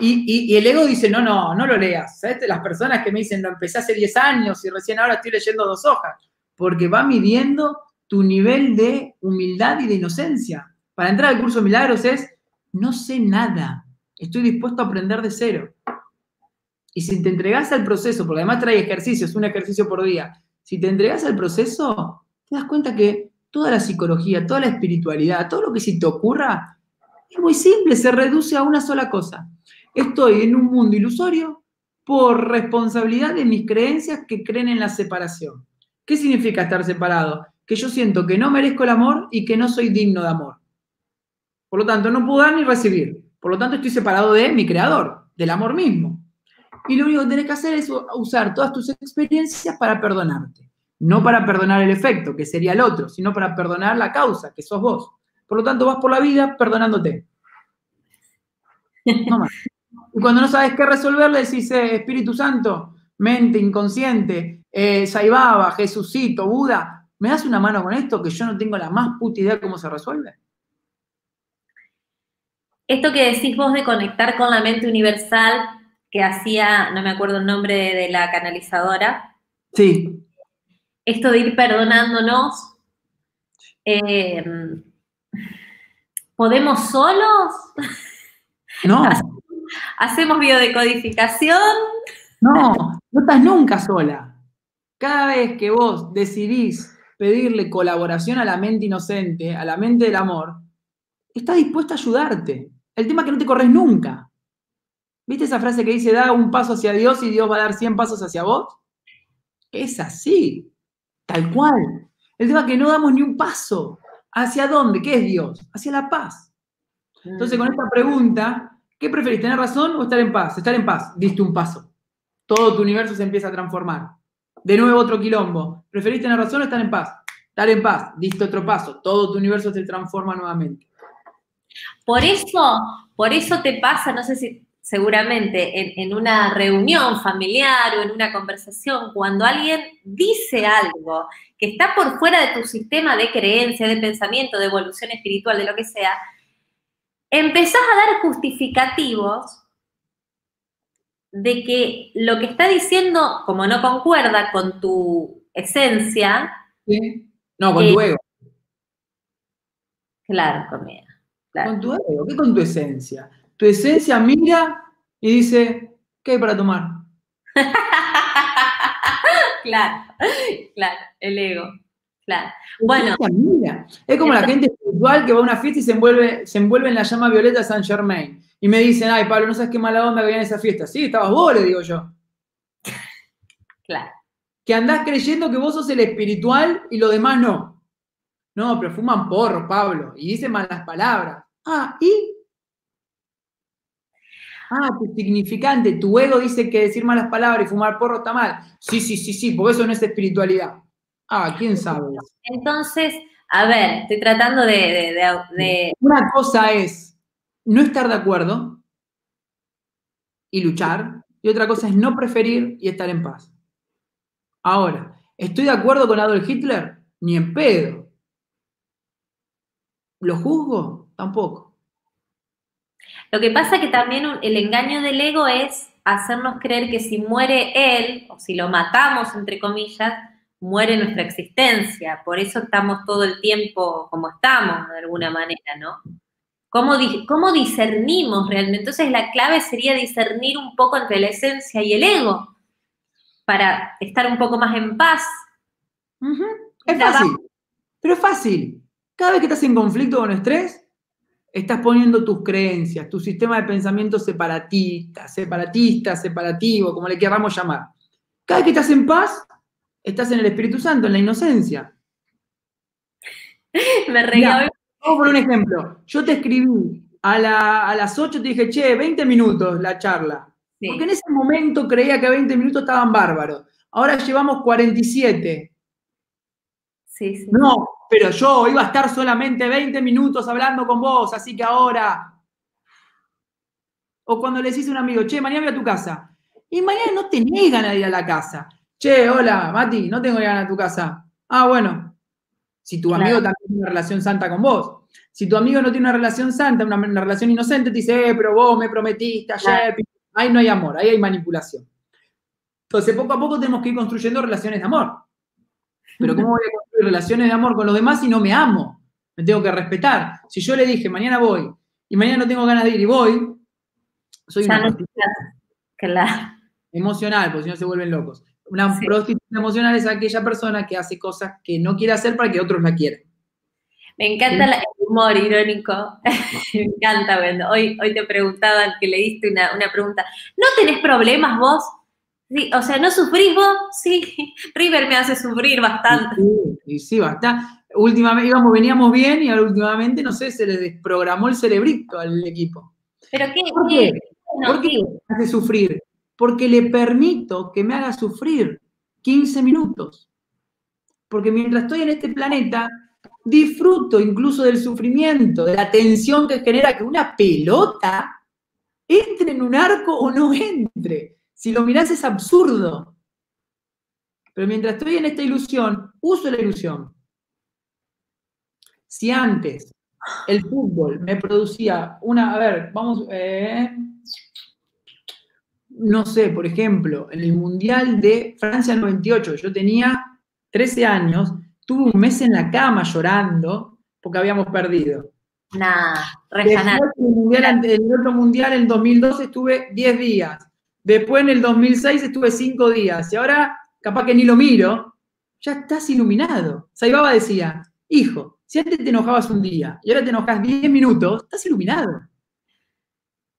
Y, y, y el ego dice, no, no, no lo leas. ¿Sabes? Las personas que me dicen, lo empecé hace diez años y recién ahora estoy leyendo dos hojas, porque va midiendo tu nivel de humildad y de inocencia. Para entrar al curso de milagros es, no sé nada, estoy dispuesto a aprender de cero. Y si te entregás al proceso, porque además trae ejercicios, un ejercicio por día, si te entregás al proceso, te das cuenta que toda la psicología, toda la espiritualidad, todo lo que se te ocurra, es muy simple, se reduce a una sola cosa. Estoy en un mundo ilusorio por responsabilidad de mis creencias que creen en la separación. ¿Qué significa estar separado? Que yo siento que no merezco el amor y que no soy digno de amor. Por lo tanto, no puedo dar ni recibir. Por lo tanto, estoy separado de mi creador, del amor mismo. Y lo único que tenés que hacer es usar todas tus experiencias para perdonarte. No para perdonar el efecto, que sería el otro, sino para perdonar la causa, que sos vos. Por lo tanto, vas por la vida perdonándote. No más. Y cuando no sabes qué resolver, le decís, eh, Espíritu Santo, mente inconsciente, eh, Sai Baba, Jesucito, Buda, ¿me das una mano con esto que yo no tengo la más puta idea de cómo se resuelve? Esto que decís vos de conectar con la mente universal que hacía, no me acuerdo el nombre de, de la canalizadora. Sí. Esto de ir perdonándonos, eh, ¿podemos solos? No. ¿Hacemos biodecodificación? No, no estás nunca sola. Cada vez que vos decidís pedirle colaboración a la mente inocente, a la mente del amor, está dispuesta a ayudarte. El tema es que no te corres nunca. ¿Viste esa frase que dice, da un paso hacia Dios y Dios va a dar cien pasos hacia vos? Es así. Tal cual. El tema es que no damos ni un paso. ¿Hacia dónde? ¿Qué es Dios? Hacia la paz. Entonces, con esta pregunta, ¿qué preferís? ¿Tener razón o estar en paz? Estar en paz. Diste un paso. Todo tu universo se empieza a transformar. De nuevo otro quilombo. ¿Preferís tener razón o estar en paz? Estar en paz. Diste otro paso. Todo tu universo se transforma nuevamente. Por eso, por eso te pasa, no sé si seguramente en, en una reunión familiar o en una conversación, cuando alguien dice algo que está por fuera de tu sistema de creencia, de pensamiento, de evolución espiritual, de lo que sea, empezás a dar justificativos de que lo que está diciendo, como no concuerda con tu esencia... ¿Sí? No, con eh, tu ego. Claro, conmigo. Claro. Con tu ego, ¿qué con tu esencia? Tu esencia mira y dice, ¿qué hay para tomar? Claro, claro, el ego, claro. Bueno, mira. Es como entonces, la gente espiritual que va a una fiesta y se envuelve, se envuelve en la llama violeta de Saint Germain. Y me dicen, ay, Pablo, no sabes qué mala onda que había en esa fiesta. Sí, estabas vos, le digo yo. Claro. Que andás creyendo que vos sos el espiritual y los demás no. No, pero fuman porro, Pablo, y dicen malas palabras. Ah, ¿y? Ah, tu significante, tu ego dice que decir malas palabras y fumar porro está mal. Sí, sí, sí, sí, porque eso no es espiritualidad. Ah, ¿quién sabe? Entonces, a ver, estoy tratando de... de, de, de... Una cosa es no estar de acuerdo y luchar, y otra cosa es no preferir y estar en paz. Ahora, ¿estoy de acuerdo con Adolf Hitler? Ni en pedo. ¿Lo juzgo? Tampoco. Lo que pasa es que también el engaño del ego es hacernos creer que si muere él, o si lo matamos, entre comillas, muere nuestra existencia. Por eso estamos todo el tiempo como estamos, de alguna manera, ¿no? ¿Cómo, cómo discernimos realmente? Entonces, la clave sería discernir un poco entre la esencia y el ego para estar un poco más en paz. Uh-huh. Es fácil, pero es fácil. Cada vez que estás en conflicto con estrés, estás poniendo tus creencias, tu sistema de pensamiento separatista, separatista, separativo, como le queramos llamar. Cada vez que estás en paz, estás en el Espíritu Santo, en la inocencia. Me reí. Vamos por un ejemplo. Yo te escribí a, la, a las ocho, te dije, che, veinte minutos la charla. Sí. Porque en ese momento creía que a veinte minutos estaban bárbaros. Ahora llevamos cuarenta y siete. Sí, sí. No. Pero yo iba a estar solamente veinte minutos hablando con vos, así que ahora... O cuando le decís a un amigo, che, mañana voy a tu casa. Y mañana no tenés ganas de ir a la casa. Che, hola, Mati, no tengo ganas de tu casa. Ah, bueno. Si tu amigo claro. también tiene una relación santa con vos. Si tu amigo no tiene una relación santa, una, una relación inocente, te dice, eh, pero vos me prometiste ayer. Claro. Ahí no hay amor, ahí hay manipulación. Entonces, poco a poco tenemos que ir construyendo relaciones de amor. Pero ¿cómo voy a construir relaciones de amor con los demás si no me amo? Me tengo que respetar. Si yo le dije, mañana voy, y mañana no tengo ganas de ir y voy, soy ya una no prostituta claro. emocional, porque si no se vuelven locos. Una sí. prostituta emocional es aquella persona que hace cosas que no quiere hacer para que otros la quieran. Me encanta el humor irónico, me encanta, Wendo. Hoy, hoy te preguntaban que le diste una, una pregunta. ¿No tenés problemas vos? Sí, o sea, ¿no sufrís vos? Sí, River me hace sufrir bastante. Y sí, y sí, bastante. Últimamente íbamos, veníamos bien y últimamente, no sé, se le desprogramó el cerebrito al equipo. ¿Pero qué? ¿Por qué? No, ¿Por qué sí. me hace sufrir? Porque le permito que me haga sufrir quince minutos. Porque mientras estoy en este planeta, disfruto incluso del sufrimiento, de la tensión que genera que una pelota entre en un arco o no entre. Si lo mirás es absurdo. Pero mientras estoy en esta ilusión, uso la ilusión. Si antes el fútbol me producía una, a ver, vamos, eh, no sé, por ejemplo, en el Mundial de Francia noventa y ocho, yo tenía trece años, tuve un mes en la cama llorando porque habíamos perdido. Nah, resanado. En el otro Mundial en dos mil doce estuve diez días. Después en el dos mil seis estuve cinco días. Y ahora, capaz que ni lo miro, ya estás iluminado. Sai Baba decía, hijo, si antes te enojabas un día y ahora te enojas diez minutos, estás iluminado.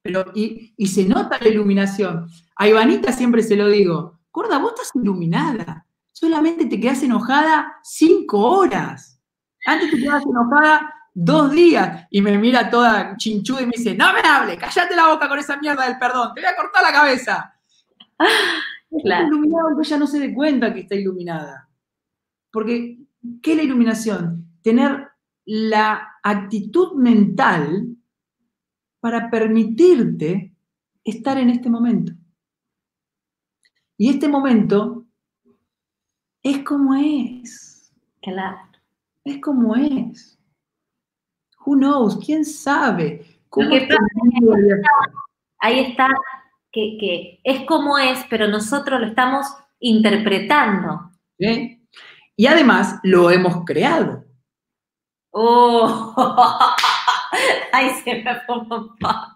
Pero, y, y se nota la iluminación. A Ivanita siempre se lo digo, gorda, vos estás iluminada. Solamente te quedás enojada cinco horas. Antes te quedabas enojada dos días. Y me mira toda chinchuda y me dice, no me hable, cállate la boca con esa mierda del perdón, te voy a cortar la cabeza. Claro. Está iluminado, pero ella no se dé cuenta que está iluminada. Porque, ¿qué es la iluminación? Tener la actitud mental para permitirte estar en este momento. Y este momento es como es. Claro. Es como es. Who knows? ¿Quién sabe? ¿Cómo que está, ahí está, que, que es como es, pero nosotros lo estamos interpretando. ¿Eh? Y además lo hemos creado. ¡Oh! ¡Ay, se me pongo! Claro.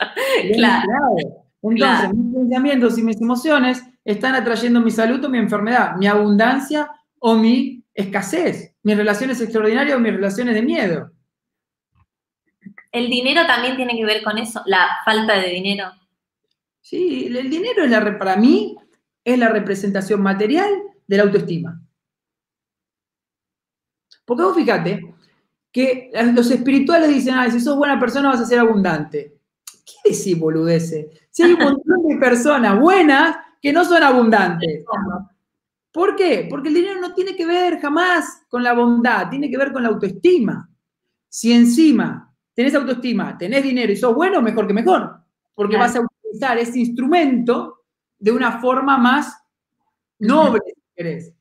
Claro. Entonces, claro, mis pensamientos y mis emociones están atrayendo mi salud o mi enfermedad, mi abundancia o mi escasez, mis relaciones extraordinarias o mis relaciones de miedo. ¿El dinero también tiene que ver con eso? ¿La falta de dinero? Sí, el dinero es la, para mí es la representación material de la autoestima. Porque vos fíjate que los espirituales dicen, ah, si sos buena persona vas a ser abundante. ¿Qué decís, boludece? Si hay un montón de personas buenas que no son abundantes. ¿Por qué? Porque el dinero no tiene que ver jamás con la bondad, tiene que ver con la autoestima. Si encima tenés autoestima, tenés dinero y sos bueno, mejor que mejor, porque claro, vas a utilizar ese instrumento de una forma más noble, si querés.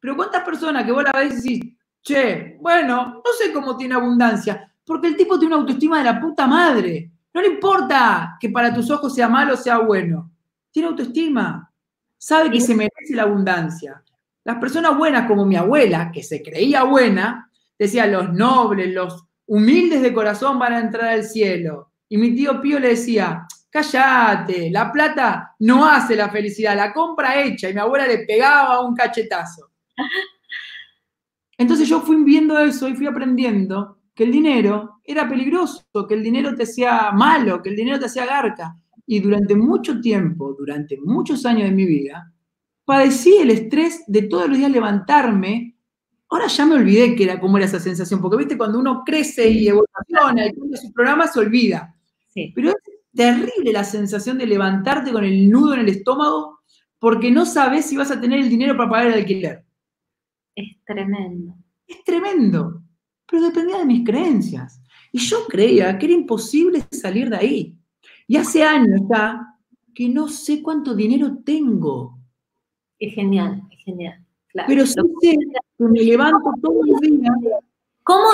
Pero ¿cuántas personas que vos la ves y decís, che, bueno, no sé cómo tiene abundancia? Porque el tipo tiene una autoestima de la puta madre. No le importa que para tus ojos sea malo o sea bueno. Tiene autoestima, sabe que se merece la abundancia. Las personas buenas como mi abuela, que se creía buena, decía, los nobles, los humildes de corazón van a entrar al cielo. Y mi tío Pío le decía, cállate, la plata no hace la felicidad, la compra hecha. Y mi abuela le pegaba un cachetazo. Entonces yo fui viendo eso y fui aprendiendo que el dinero era peligroso, que el dinero te hacía malo, que el dinero te hacía garca. Y durante mucho tiempo, durante muchos años de mi vida, padecí el estrés de todos los días levantarme. Ahora ya me olvidé que era, cómo era esa sensación, porque viste, cuando uno crece y evoluciona y cambia sus programas, se olvida. Sí. Pero es terrible la sensación de levantarte con el nudo en el estómago porque no sabes si vas a tener el dinero para pagar el alquiler. Es tremendo. Es tremendo, pero dependía de mis creencias. Y yo creía que era imposible salir de ahí. Y hace años ya que no sé cuánto dinero tengo. Es genial, es genial. Claro. Pero sí sé que me levanto todos los días. ¿Cómo,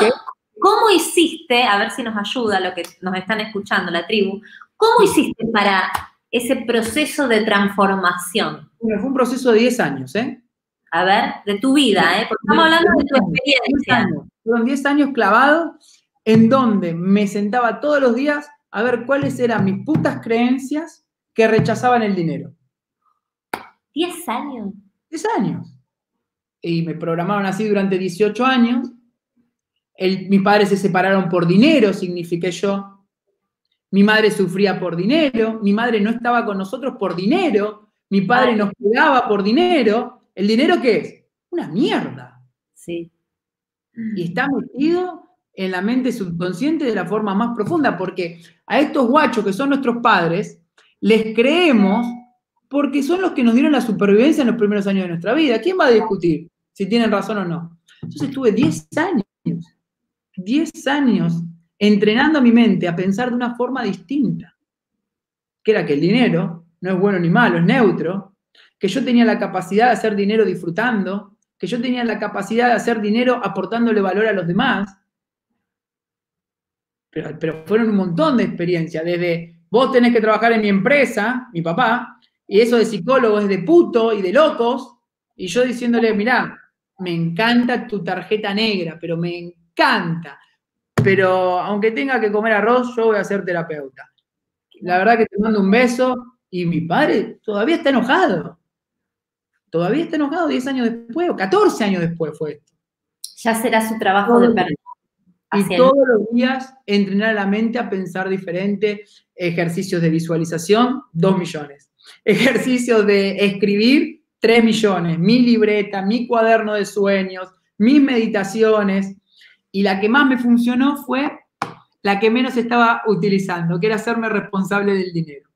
¿Cómo hiciste, a ver si nos ayuda lo que nos están escuchando, la tribu, cómo hiciste para ese proceso de transformación? Bueno, fue un proceso de diez años, ¿eh? A ver, de tu vida, ¿eh? Porque estamos hablando de tu experiencia. Fueron diez años clavados en donde me sentaba todos los días a ver cuáles eran mis putas creencias que rechazaban el dinero. Diez años. Diez años. Y me programaron así durante dieciocho años. El, mis padres se separaron por dinero, signifiqué yo. Mi madre sufría por dinero. Mi madre no estaba con nosotros por dinero. Mi padre nos cuidaba por dinero. ¿El dinero qué es? Una mierda. Sí. Y está metido en la mente subconsciente de la forma más profunda, porque a estos guachos que son nuestros padres, les creemos porque son los que nos dieron la supervivencia en los primeros años de nuestra vida. ¿Quién va a discutir si tienen razón o no? Entonces tuve diez años, diez años entrenando a mi mente a pensar de una forma distinta, que era que el dinero no es bueno ni malo, es neutro, que yo tenía la capacidad de hacer dinero disfrutando, que yo tenía la capacidad de hacer dinero aportándole valor a los demás. Pero, pero fueron un montón de experiencias, desde vos tenés que trabajar en mi empresa, mi papá, y eso de psicólogo es de puto y de locos, y yo diciéndole, mirá, me encanta tu tarjeta negra, pero me encanta, pero aunque tenga que comer arroz, yo voy a ser terapeuta. La verdad que te mando un beso, y mi padre todavía está enojado, todavía está enojado diez años después, o catorce años después fue esto. Ya será su trabajo de perdón. Y todos los días entrenar a la mente a pensar diferente, ejercicios de visualización, dos millones. Ejercicios de escribir, tres millones. Mi libreta, mi cuaderno de sueños, mis meditaciones. Y la que más me funcionó fue la que menos estaba utilizando, que era hacerme responsable del dinero.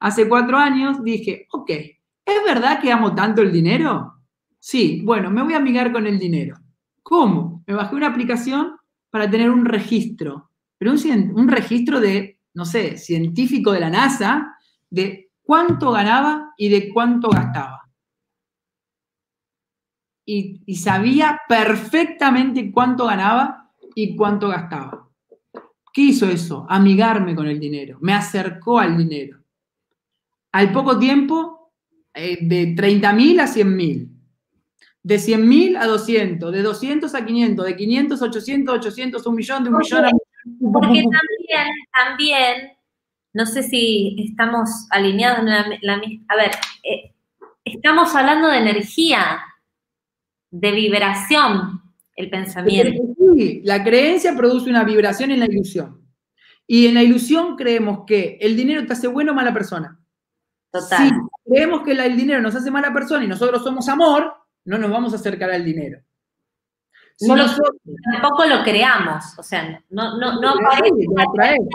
Hace cuatro años dije, ok, ¿es verdad que amo tanto el dinero? Sí, bueno, me voy a amigar con el dinero. ¿Cómo? Me bajé una aplicación para tener un registro, pero un, un registro de, no sé, científico de la NASA, de cuánto ganaba y de cuánto gastaba. Y, y sabía perfectamente cuánto ganaba y cuánto gastaba. ¿Qué hizo eso? Amigarme con el dinero, me acercó al dinero. Al poco tiempo, eh, de treinta mil a cien mil. De cien mil a doscientos, de doscientos a quinientos, de quinientos a ochocientos, ochocientos a un millón, de un millón a... Porque también, también, no sé si estamos alineados en la, la a ver, eh, estamos hablando de energía, de vibración, el pensamiento. Sí, la creencia produce una vibración en la ilusión. Y en la ilusión creemos que el dinero te hace bueno o mala persona. Total. Si creemos que el dinero nos hace mala persona y nosotros somos amor, no nos vamos a acercar al dinero. No, nosotros, tampoco lo creamos, o sea, no, no, no aparece,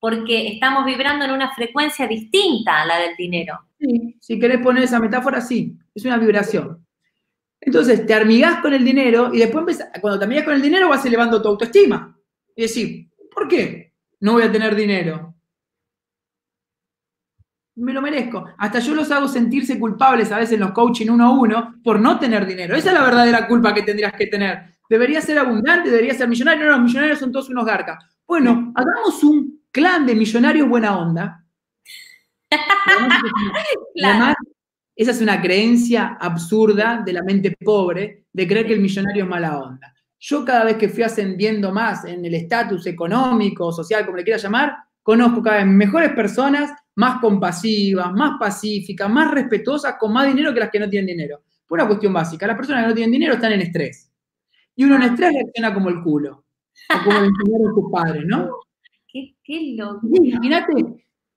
porque estamos vibrando en una frecuencia distinta a la del dinero. Sí, si querés poner esa metáfora, sí, es una vibración. Entonces, te amigás con el dinero y después, empezás, cuando te amigás con el dinero, vas elevando tu autoestima. Y decís, ¿por qué no voy a tener dinero? Me lo merezco. Hasta yo los hago sentirse culpables a veces en los coaching uno a uno por no tener dinero. Esa es la verdadera culpa que tendrías que tener. Debería ser abundante, debería ser millonario. No, los millonarios son todos unos garcas. Bueno, hagamos un clan de millonarios buena onda. Además, esa es una creencia absurda de la mente pobre de creer que el millonario es mala onda. Yo cada vez que fui ascendiendo más en el estatus económico, social, como le quiera llamar, conozco cada vez mejores personas, más compasivas, más pacíficas, más respetuosas, con más dinero que las que no tienen dinero. Por una cuestión básica, las personas que no tienen dinero están en estrés. Y uno en estrés reacciona como el culo, o como el dinero de tus padres, ¿no? Qué, qué loco. Imagínate,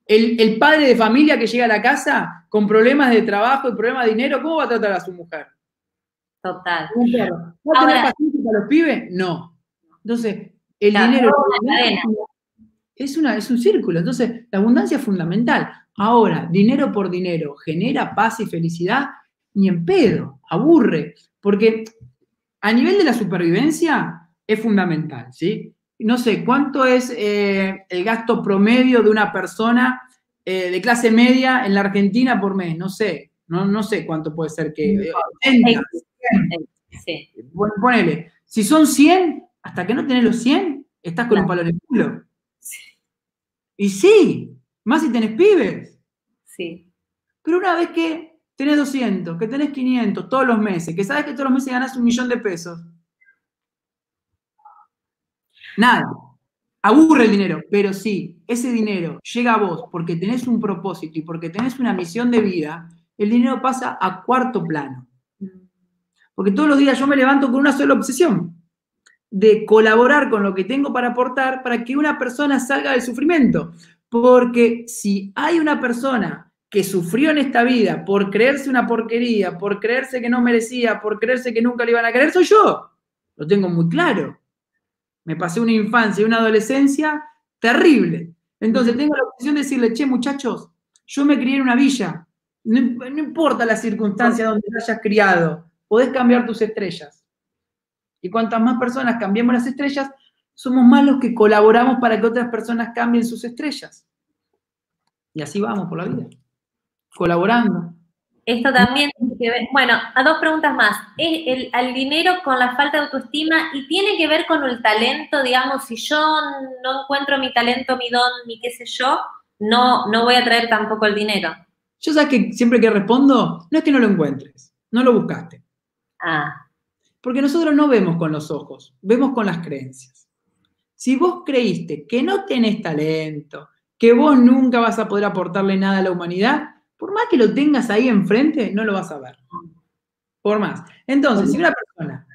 el, el padre de familia que llega a la casa con problemas de trabajo y problemas de dinero, ¿cómo va a tratar a su mujer? Total. ¿Va a tener pacífica a los pibes? No. Entonces, el dinero... Es, una, es un círculo, entonces la abundancia es fundamental. Ahora, dinero por dinero genera paz y felicidad, ni en pedo, aburre, porque a nivel de la supervivencia es fundamental, ¿sí? No sé, ¿cuánto es eh, el gasto promedio de una persona eh, de clase media en la Argentina por mes? No sé, no, no sé cuánto puede ser que... Eh, ochenta, sí. Bueno, ponele, si son cien, hasta que no tenés los cien, estás con no. un palo en el culo. Y sí, más si tenés pibes. Sí. Pero una vez que tenés doscientos, que tenés quinientos todos los meses, que sabes que todos los meses ganás un millón de pesos. Nada. Aburre el dinero. Pero sí, ese dinero llega a vos porque tenés un propósito y porque tenés una misión de vida, el dinero pasa a cuarto plano. Porque todos los días yo me levanto con una sola obsesión. de colaborar con lo que tengo para aportar para que una persona salga del sufrimiento. Porque si hay una persona que sufrió en esta vida por creerse una porquería, por creerse que no merecía, por creerse que nunca le iban a querer, soy yo. Lo tengo muy claro. Me pasé una infancia y una adolescencia terrible. Entonces tengo la opción de decirle, che, muchachos, yo me crié en una villa. No, no importa la circunstancia donde te hayas criado, podés cambiar tus estrellas. Y cuantas más personas cambiemos las estrellas, somos más los que colaboramos para que otras personas cambien sus estrellas. Y así vamos por la vida, colaborando. Esto también tiene que ver, bueno, a dos preguntas más. ¿Es el, el dinero con la falta de autoestima y tiene que ver con el talento? Digamos, si yo no encuentro mi talento, mi don, mi qué sé yo, no, no voy a traer tampoco el dinero. Yo sabes que siempre que respondo, no es que no lo encuentres, no lo buscaste. Ah. Porque nosotros no vemos con los ojos, vemos con las creencias. Si vos creíste que no tenés talento, que vos nunca vas a poder aportarle nada a la humanidad, por más que lo tengas ahí enfrente, no lo vas a ver. Por más. Entonces, si una persona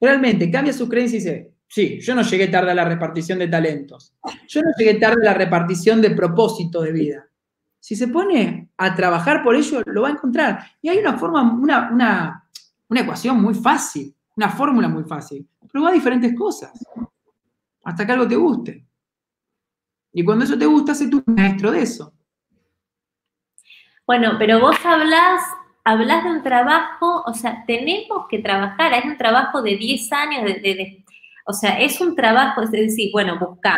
realmente cambia sus creencias y dice, sí, yo no llegué tarde a la repartición de talentos, yo no llegué tarde a la repartición de propósitos de vida. Si se pone a trabajar por ello, lo va a encontrar. Y hay una forma, una, una, una ecuación muy fácil, una fórmula muy fácil. Prueba diferentes cosas hasta que algo te guste. Y cuando eso te gusta, sé tu maestro de eso. Bueno, pero vos hablás, hablás de un trabajo, o sea, tenemos que trabajar, es un trabajo de diez años, de, de, de, o sea, es un trabajo, es decir, bueno, buscar,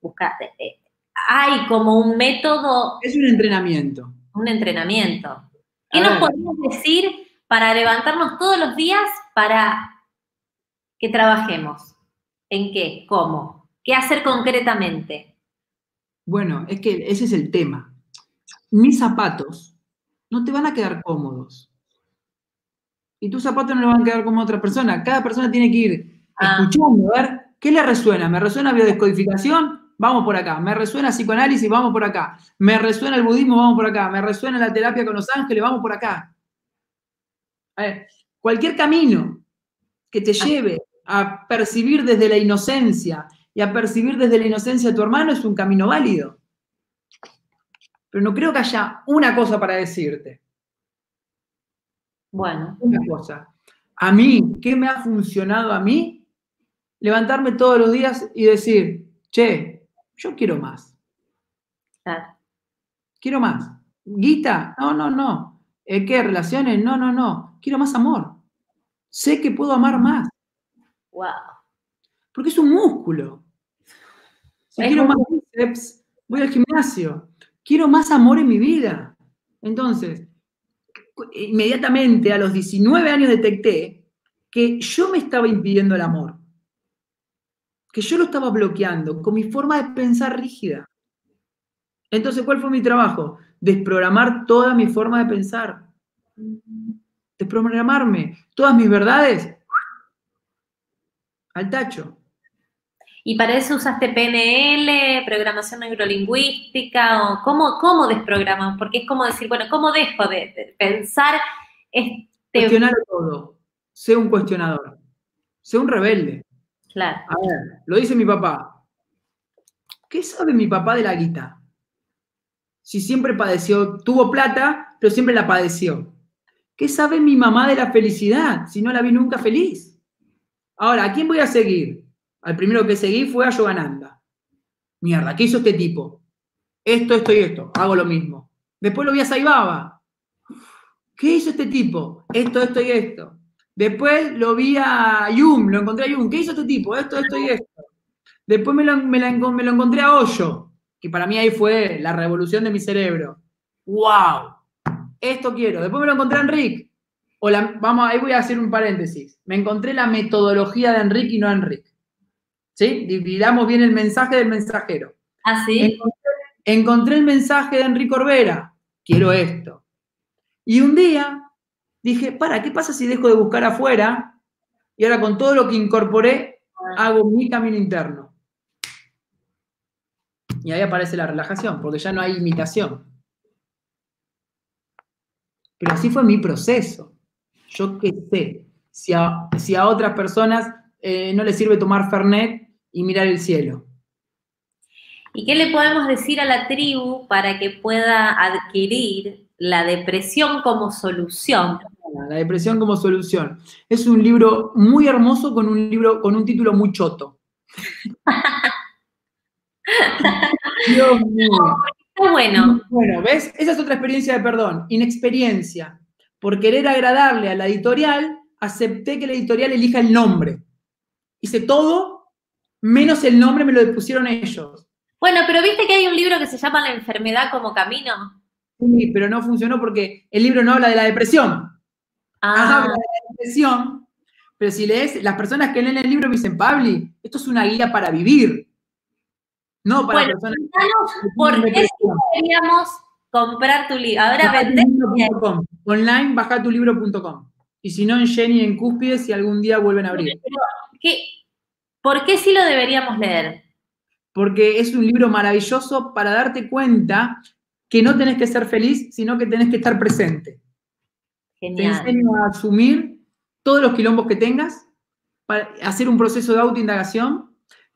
buscar, eh, hay como un método. Es un entrenamiento. Un entrenamiento. ¿Qué nos podemos decir para levantarnos todos los días para que trabajemos? ¿En qué? ¿Cómo? ¿Qué hacer concretamente? Bueno, es que ese es el tema. Mis zapatos no te van a quedar cómodos. Y tus zapatos no le van a quedar como a otra persona. Cada persona tiene que ir ah. escuchando, a ver qué le resuena. ¿Me resuena biodescodificación? Vamos por acá. ¿Me resuena psicoanálisis? Vamos por acá. ¿Me resuena el budismo? Vamos por acá. ¿Me resuena la terapia con los ángeles? Vamos por acá. A ver, cualquier camino que te lleve a percibir desde la inocencia y a percibir desde la inocencia a tu hermano es un camino válido. Pero no creo que haya una cosa para decirte. Bueno. Una cosa. A mí, ¿qué me ha funcionado a mí? Levantarme todos los días y decir, che, yo quiero más. Ah. Quiero más. ¿Guita? No, no, no. ¿Qué? ¿Relaciones? No, no, no. Quiero más amor. Sé que puedo amar más. Wow. Porque es un músculo. Si quiero más bíceps, voy al gimnasio. Quiero más amor en mi vida. Entonces, inmediatamente a los diecinueve años detecté que yo me estaba impidiendo el amor. Que yo lo estaba bloqueando con mi forma de pensar rígida. Entonces, ¿cuál fue mi trabajo? Desprogramar toda mi forma de pensar. Desprogramarme. Todas mis verdades al tacho. ¿Y para eso usaste P N L, programación neurolingüística? O ¿Cómo, cómo desprograman? Porque es como decir, bueno, ¿cómo dejo de, de pensar? Este... Cuestionar todo. Sé un cuestionador. Sé un rebelde. Claro. A ver, lo dice mi papá. ¿Qué sabe mi papá de la guita? Si siempre padeció, tuvo plata, pero siempre la padeció. ¿Qué sabe mi mamá de la felicidad? Si no la vi nunca feliz. Ahora, ¿a quién voy a seguir? Al primero que seguí fue a Yogananda. Mierda, ¿qué hizo este tipo? Esto, esto y esto. Hago lo mismo. Después lo vi a Sai Baba. ¿Qué hizo este tipo? Esto, esto y esto. Después lo vi a Yum, lo encontré a Yum. ¿Qué hizo este tipo? Esto, esto y esto. Después me lo, me la, me lo encontré a Osho, que para mí ahí fue la revolución de mi cerebro. ¡Wow! Esto quiero. Después me lo encontré a Enric. O la, vamos, ahí voy a hacer un paréntesis. Me encontré la metodología de Enric y no a Enric. ¿Sí? Dividamos bien el mensaje del mensajero. ¿Ah, sí? Encontré, encontré el mensaje de Enric Corbera. Quiero esto. Y un día dije, para, ¿qué pasa si dejo de buscar afuera? Y ahora con todo lo que incorporé, hago mi camino interno. Y ahí aparece la relajación, porque ya no hay imitación. Pero así fue mi proceso. Yo qué sé, si a, si a otras personas eh, no le sirve tomar Fernet y mirar el cielo. ¿Y qué le podemos decir a la tribu para que pueda adquirir la depresión como solución? La depresión como solución. Es un libro muy hermoso con un, libro, con un título muy choto. Dios mío. Bueno. Bueno, ¿ves? Esa es otra experiencia de perdón. Inexperiencia. Por querer agradarle a la editorial, acepté que la editorial elija el nombre. Hice todo, menos el nombre me lo pusieron ellos. Bueno, pero ¿viste que hay un libro que se llama La enfermedad como camino? Sí, pero no funcionó porque el libro no habla de la depresión. Ah. Habla de la depresión. Pero si lees, las personas que leen el libro me dicen, Pabli, esto es una guía para vivir. No para bueno, personas que ¿por qué deberíamos comprar tu libro? Ahora vender. Online, baja tu libro punto com. Y si no, en Jenny, en Cúspide, si algún día vuelven a abrir. Pero, ¿qué? ¿Por qué sí lo deberíamos leer? Porque es un libro maravilloso para darte cuenta que no tenés que ser feliz, sino que tenés que estar presente. Genial. Te enseño a asumir todos los quilombos que tengas, para hacer un proceso de autoindagación.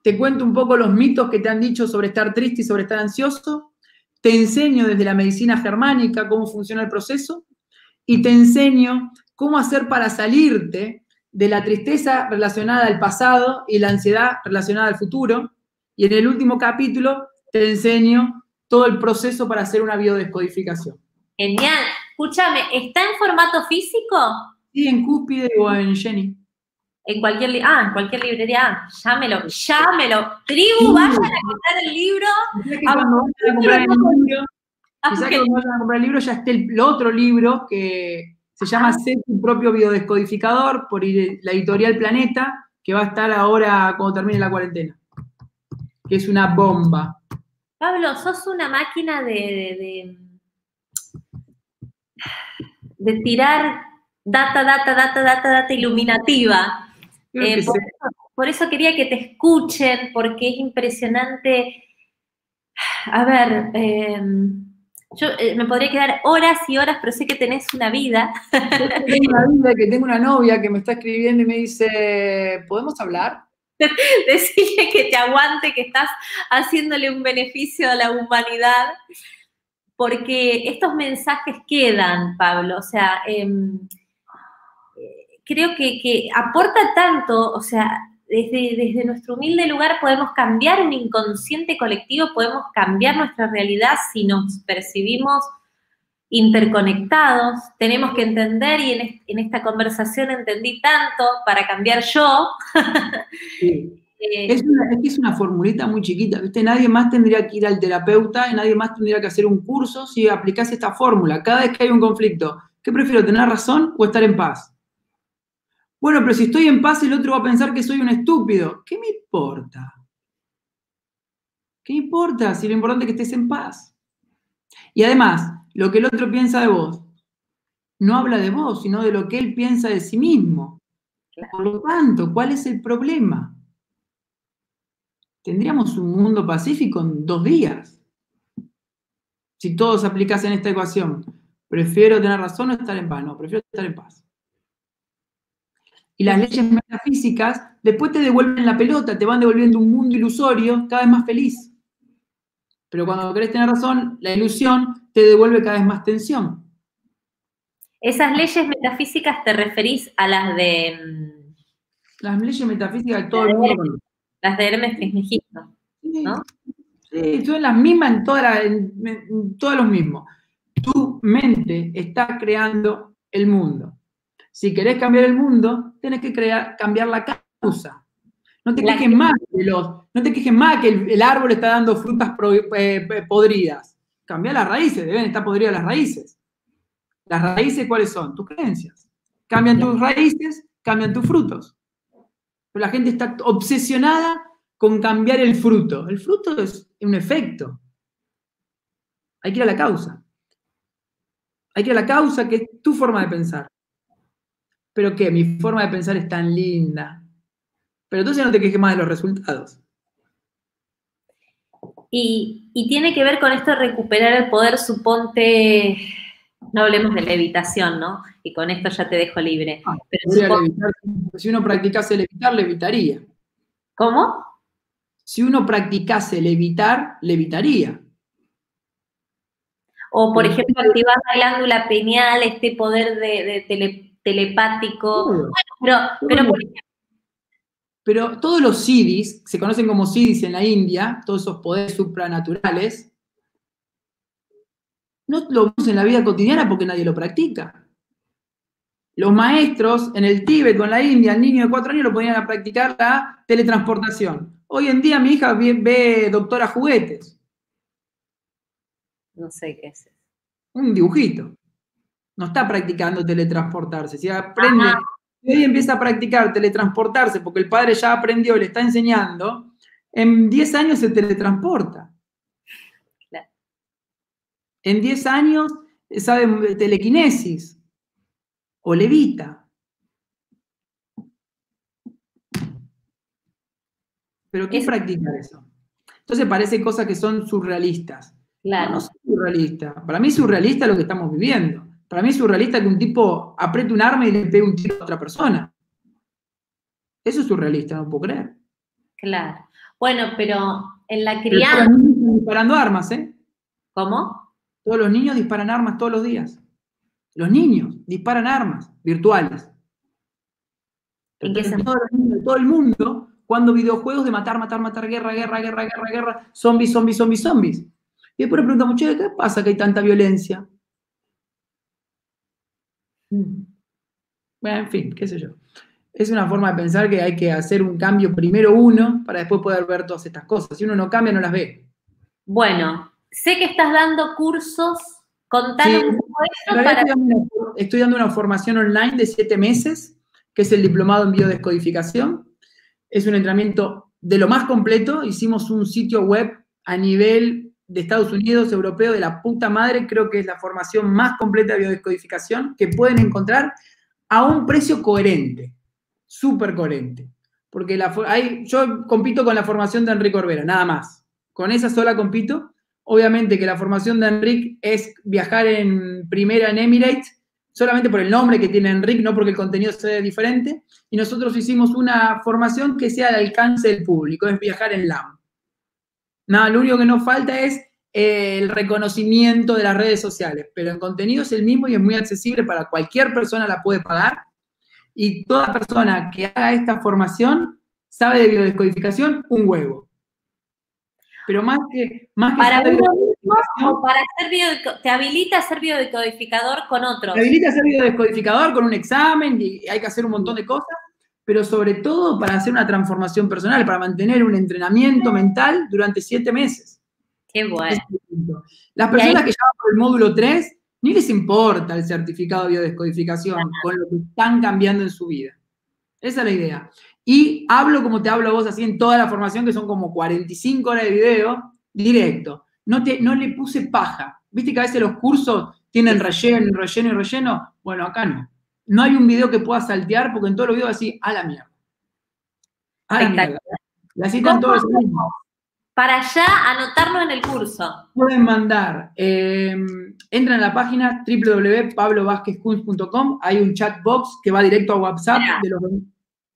Te cuento un poco los mitos que te han dicho sobre estar triste y sobre estar ansioso. Te enseño desde la medicina germánica cómo funciona el proceso. Y te enseño cómo hacer para salirte de la tristeza relacionada al pasado y la ansiedad relacionada al futuro. Y en el último capítulo te enseño todo el proceso para hacer una biodescodificación. Genial. Escúchame, ¿está en formato físico? Sí, en Cúspide o en Jenny. En cualquier, ah, en cualquier librería. Llámelo, llámelo. Tribu, vayan a comprar el libro. Quizás que cuando vayan a comprar el libro, quizás que cuando vayan a comprar el libro ya esté el otro libro que se llama Sé tu propio biodescodificador por la editorial Planeta, que va a estar ahora cuando termine la cuarentena. Que es una bomba. Pablo, sos una máquina de, de, de, de tirar data, data, data, data, data iluminativa. Eh, por, por eso quería que te escuchen, porque es impresionante. A ver, eh, yo eh, me podría quedar horas y horas, pero sé que tenés una vida. Yo tengo una vida, que tengo una novia que me está escribiendo y me dice, ¿podemos hablar? Decirle que te aguante, que estás haciéndole un beneficio a la humanidad, porque estos mensajes quedan, Pablo, o sea, eh, creo que, que aporta tanto, o sea, desde, desde nuestro humilde lugar podemos cambiar un inconsciente colectivo, podemos cambiar nuestra realidad si nos percibimos interconectados, tenemos que entender, y en, en esta conversación entendí tanto para cambiar yo. Sí. Es, una, es que es una formulita muy chiquita, ¿viste? Nadie más tendría que ir al terapeuta, nadie más tendría que hacer un curso si aplicase esta fórmula. Cada vez que hay un conflicto, ¿qué prefiero, tener razón o estar en paz? Bueno, pero si estoy en paz, el otro va a pensar que soy un estúpido. ¿Qué me importa? ¿Qué importa si lo importante es que estés en paz? Y además, lo que el otro piensa de vos, no habla de vos, sino de lo que él piensa de sí mismo. Por lo tanto, ¿cuál es el problema? Tendríamos un mundo pacífico en dos días. Si todos aplicasen esta ecuación, prefiero tener razón o estar en paz. No, prefiero estar en paz. Y las leyes metafísicas después te devuelven la pelota, te van devolviendo un mundo ilusorio cada vez más feliz. Pero cuando querés tener razón, la ilusión te devuelve cada vez más tensión. ¿Esas leyes metafísicas te referís a las de... Las leyes metafísicas de todo el mundo? Las de Hermes Trismegisto, ¿no? Sí, son las mismas en, toda la, en, en todos los mismos. Tu mente está creando el mundo. Si querés cambiar el mundo, tenés que crear, cambiar la causa. No te quejes más de los, no te quejes más que el, el árbol está dando frutas pro, eh, podridas. Cambia las raíces, deben estar podridas las raíces. ¿Las raíces cuáles son? Tus creencias. Cambian tus raíces, cambian tus frutos. Pero la gente está obsesionada con cambiar el fruto. El fruto es un efecto. Hay que ir a la causa. Hay que ir a la causa, que es tu forma de pensar. Pero que mi forma de pensar es tan linda. Pero entonces no te quejes más de los resultados. Y, y tiene que ver con esto de recuperar el poder, suponte, No hablemos de levitación, ¿no? Y con esto ya te dejo libre. Ah, pero supongo... levitar. Si uno practicase levitar, levitaría. ¿Cómo? Si uno practicase levitar, levitaría. O, por ejemplo, activar la glándula pineal, este poder de, de tele, telepático. Bueno, pero, pero, por ejemplo, pero todos los siddhis, se conocen como siddhis en la India, todos esos poderes supranaturales, no lo vemos en la vida cotidiana porque nadie lo practica. Los maestros en el Tíbet o en la India, al niño de cuatro años lo ponían a practicar la teletransportación. Hoy en día mi hija ve, ve Doctora Juguetes. No sé qué es. Un dibujito. No está practicando teletransportarse. Si aprende, si hoy empieza a practicar teletransportarse porque el padre ya aprendió, le está enseñando, en diez años se teletransporta. Claro. En diez años sabe telequinesis o levita. Pero ¿qué es practicar eso? Entonces parece cosas que son surrealistas. Claro. No, no soy surrealista. Para mí surrealista es lo que estamos viviendo. Para mí surrealista es que un tipo apriete un arma y le pegue un tiro a otra persona. Eso es surrealista, no puedo creer. Claro. Bueno, pero en la crianza... Todos los niños están disparando armas, ¿eh? ¿Cómo? Todos los niños disparan armas todos los días. Los niños disparan armas virtuales. ¿En qué sentido? Todos los niños de todo el mundo jugando videojuegos de matar, matar, matar, guerra, guerra, guerra, guerra, guerra, zombies, zombies, zombies, zombies. Y después le preguntamos, che, ¿qué pasa que hay tanta violencia? Bueno, en fin, qué sé yo. Es una forma de pensar que hay que hacer un cambio primero uno para después poder ver todas estas cosas. Si uno no cambia, no las ve. Bueno, sé que estás dando cursos. Contanos sí, un poco esto para... Estoy dando, una, estoy dando una formación online de siete meses, que es el diplomado en biodescodificación. Es un entrenamiento de lo más completo. Hicimos un sitio web a nivel... de Estados Unidos, europeo, de la puta madre, creo que es la formación más completa de biodescodificación que pueden encontrar a un precio coherente, súper coherente. Porque la, hay, yo compito con la formación de Enric Corbera, nada más. Con esa sola compito. Obviamente que la formación de Enric es viajar en primera en Emirates, solamente por el nombre que tiene Enric, no porque el contenido sea diferente. Y nosotros hicimos una formación que sea al alcance del público, es viajar en LAM. No, lo único que nos falta es eh, el reconocimiento de las redes sociales, pero el contenido es el mismo y es muy accesible para cualquier persona, la puede pagar, y toda persona que haga esta formación sabe de biodescodificación un huevo. Pero más que... Más que para uno mismo o para ser biodescodificador, te habilita a ser biodescodificador con otros. Te habilita a ser biodescodificador con un examen y hay que hacer un montón de cosas, pero sobre todo para hacer una transformación personal, para mantener un entrenamiento mental durante siete meses. ¡Qué bueno! Las personas que ya van por el módulo tres, ni les importa el certificado de biodescodificación, ajá, con lo que están cambiando en su vida. Esa es la idea. Y hablo como te hablo vos, así en toda la formación, que son como cuarenta y cinco horas de video, directo. No, te, no le puse paja. ¿Viste que a veces los cursos tienen relleno, relleno y relleno? Bueno, acá no. No hay un video que pueda saltear porque en todos los videos así, a la mierda. A la mierda. La citan todos los mismos. Para ya anotarlo en el curso. Pueden mandar. Eh, entran a la página w w w punto pablo vázquez kunz punto com. Hay un chat box que va directo a WhatsApp. Mira, de los...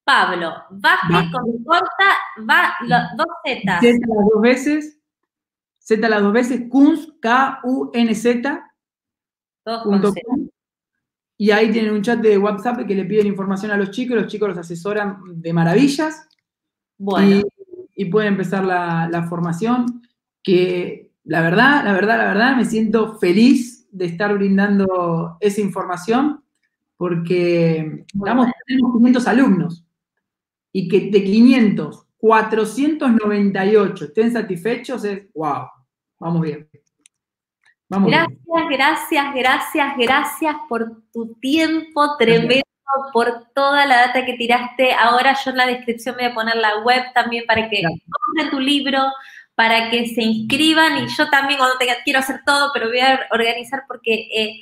Pablo Vázquez con corta va, lo, dos zetas. Z las dos veces. Z las dos veces. Kunz, K U N Z. Dos con zeta. Y ahí tienen un chat de WhatsApp que le piden información a los chicos, los chicos los asesoran de maravillas. Bueno. Y, y pueden empezar la, la formación, que la verdad, la verdad, la verdad, me siento feliz de estar brindando esa información porque bueno, estamos, tenemos quinientos alumnos y que de quinientos, cuatrocientos noventa y ocho estén satisfechos es, wow, vamos bien. Vamos gracias, bien. gracias, gracias, gracias por tu tiempo tremendo, gracias. Por toda la data que tiraste. Ahora yo en la descripción me voy a poner la web también para que compren tu libro, para que se inscriban. Y yo también cuando tenga, quiero hacer todo, pero voy a organizar porque eh,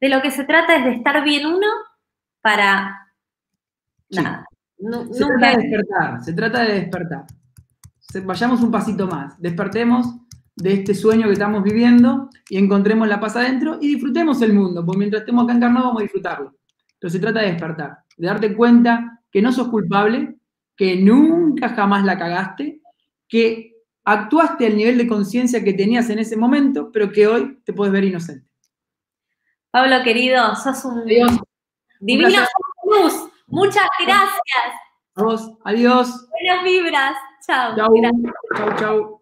de lo que se trata es de estar bien uno para sí. nada. No, se nunca... trata de despertar, se trata de despertar. Vayamos un pasito más, despertemos. de este sueño que estamos viviendo y encontremos la paz adentro y disfrutemos el mundo, porque mientras estemos acá encarnados vamos a disfrutarlo. Pero se trata de despertar, de darte cuenta que no sos culpable, que nunca jamás la cagaste, que actuaste al nivel de conciencia que tenías en ese momento, pero que hoy te podés ver inocente. Pablo, querido, sos un Dios. Divino, sos luz. Muchas gracias. Adiós. Buenas vibras. Chao. Chao, chao.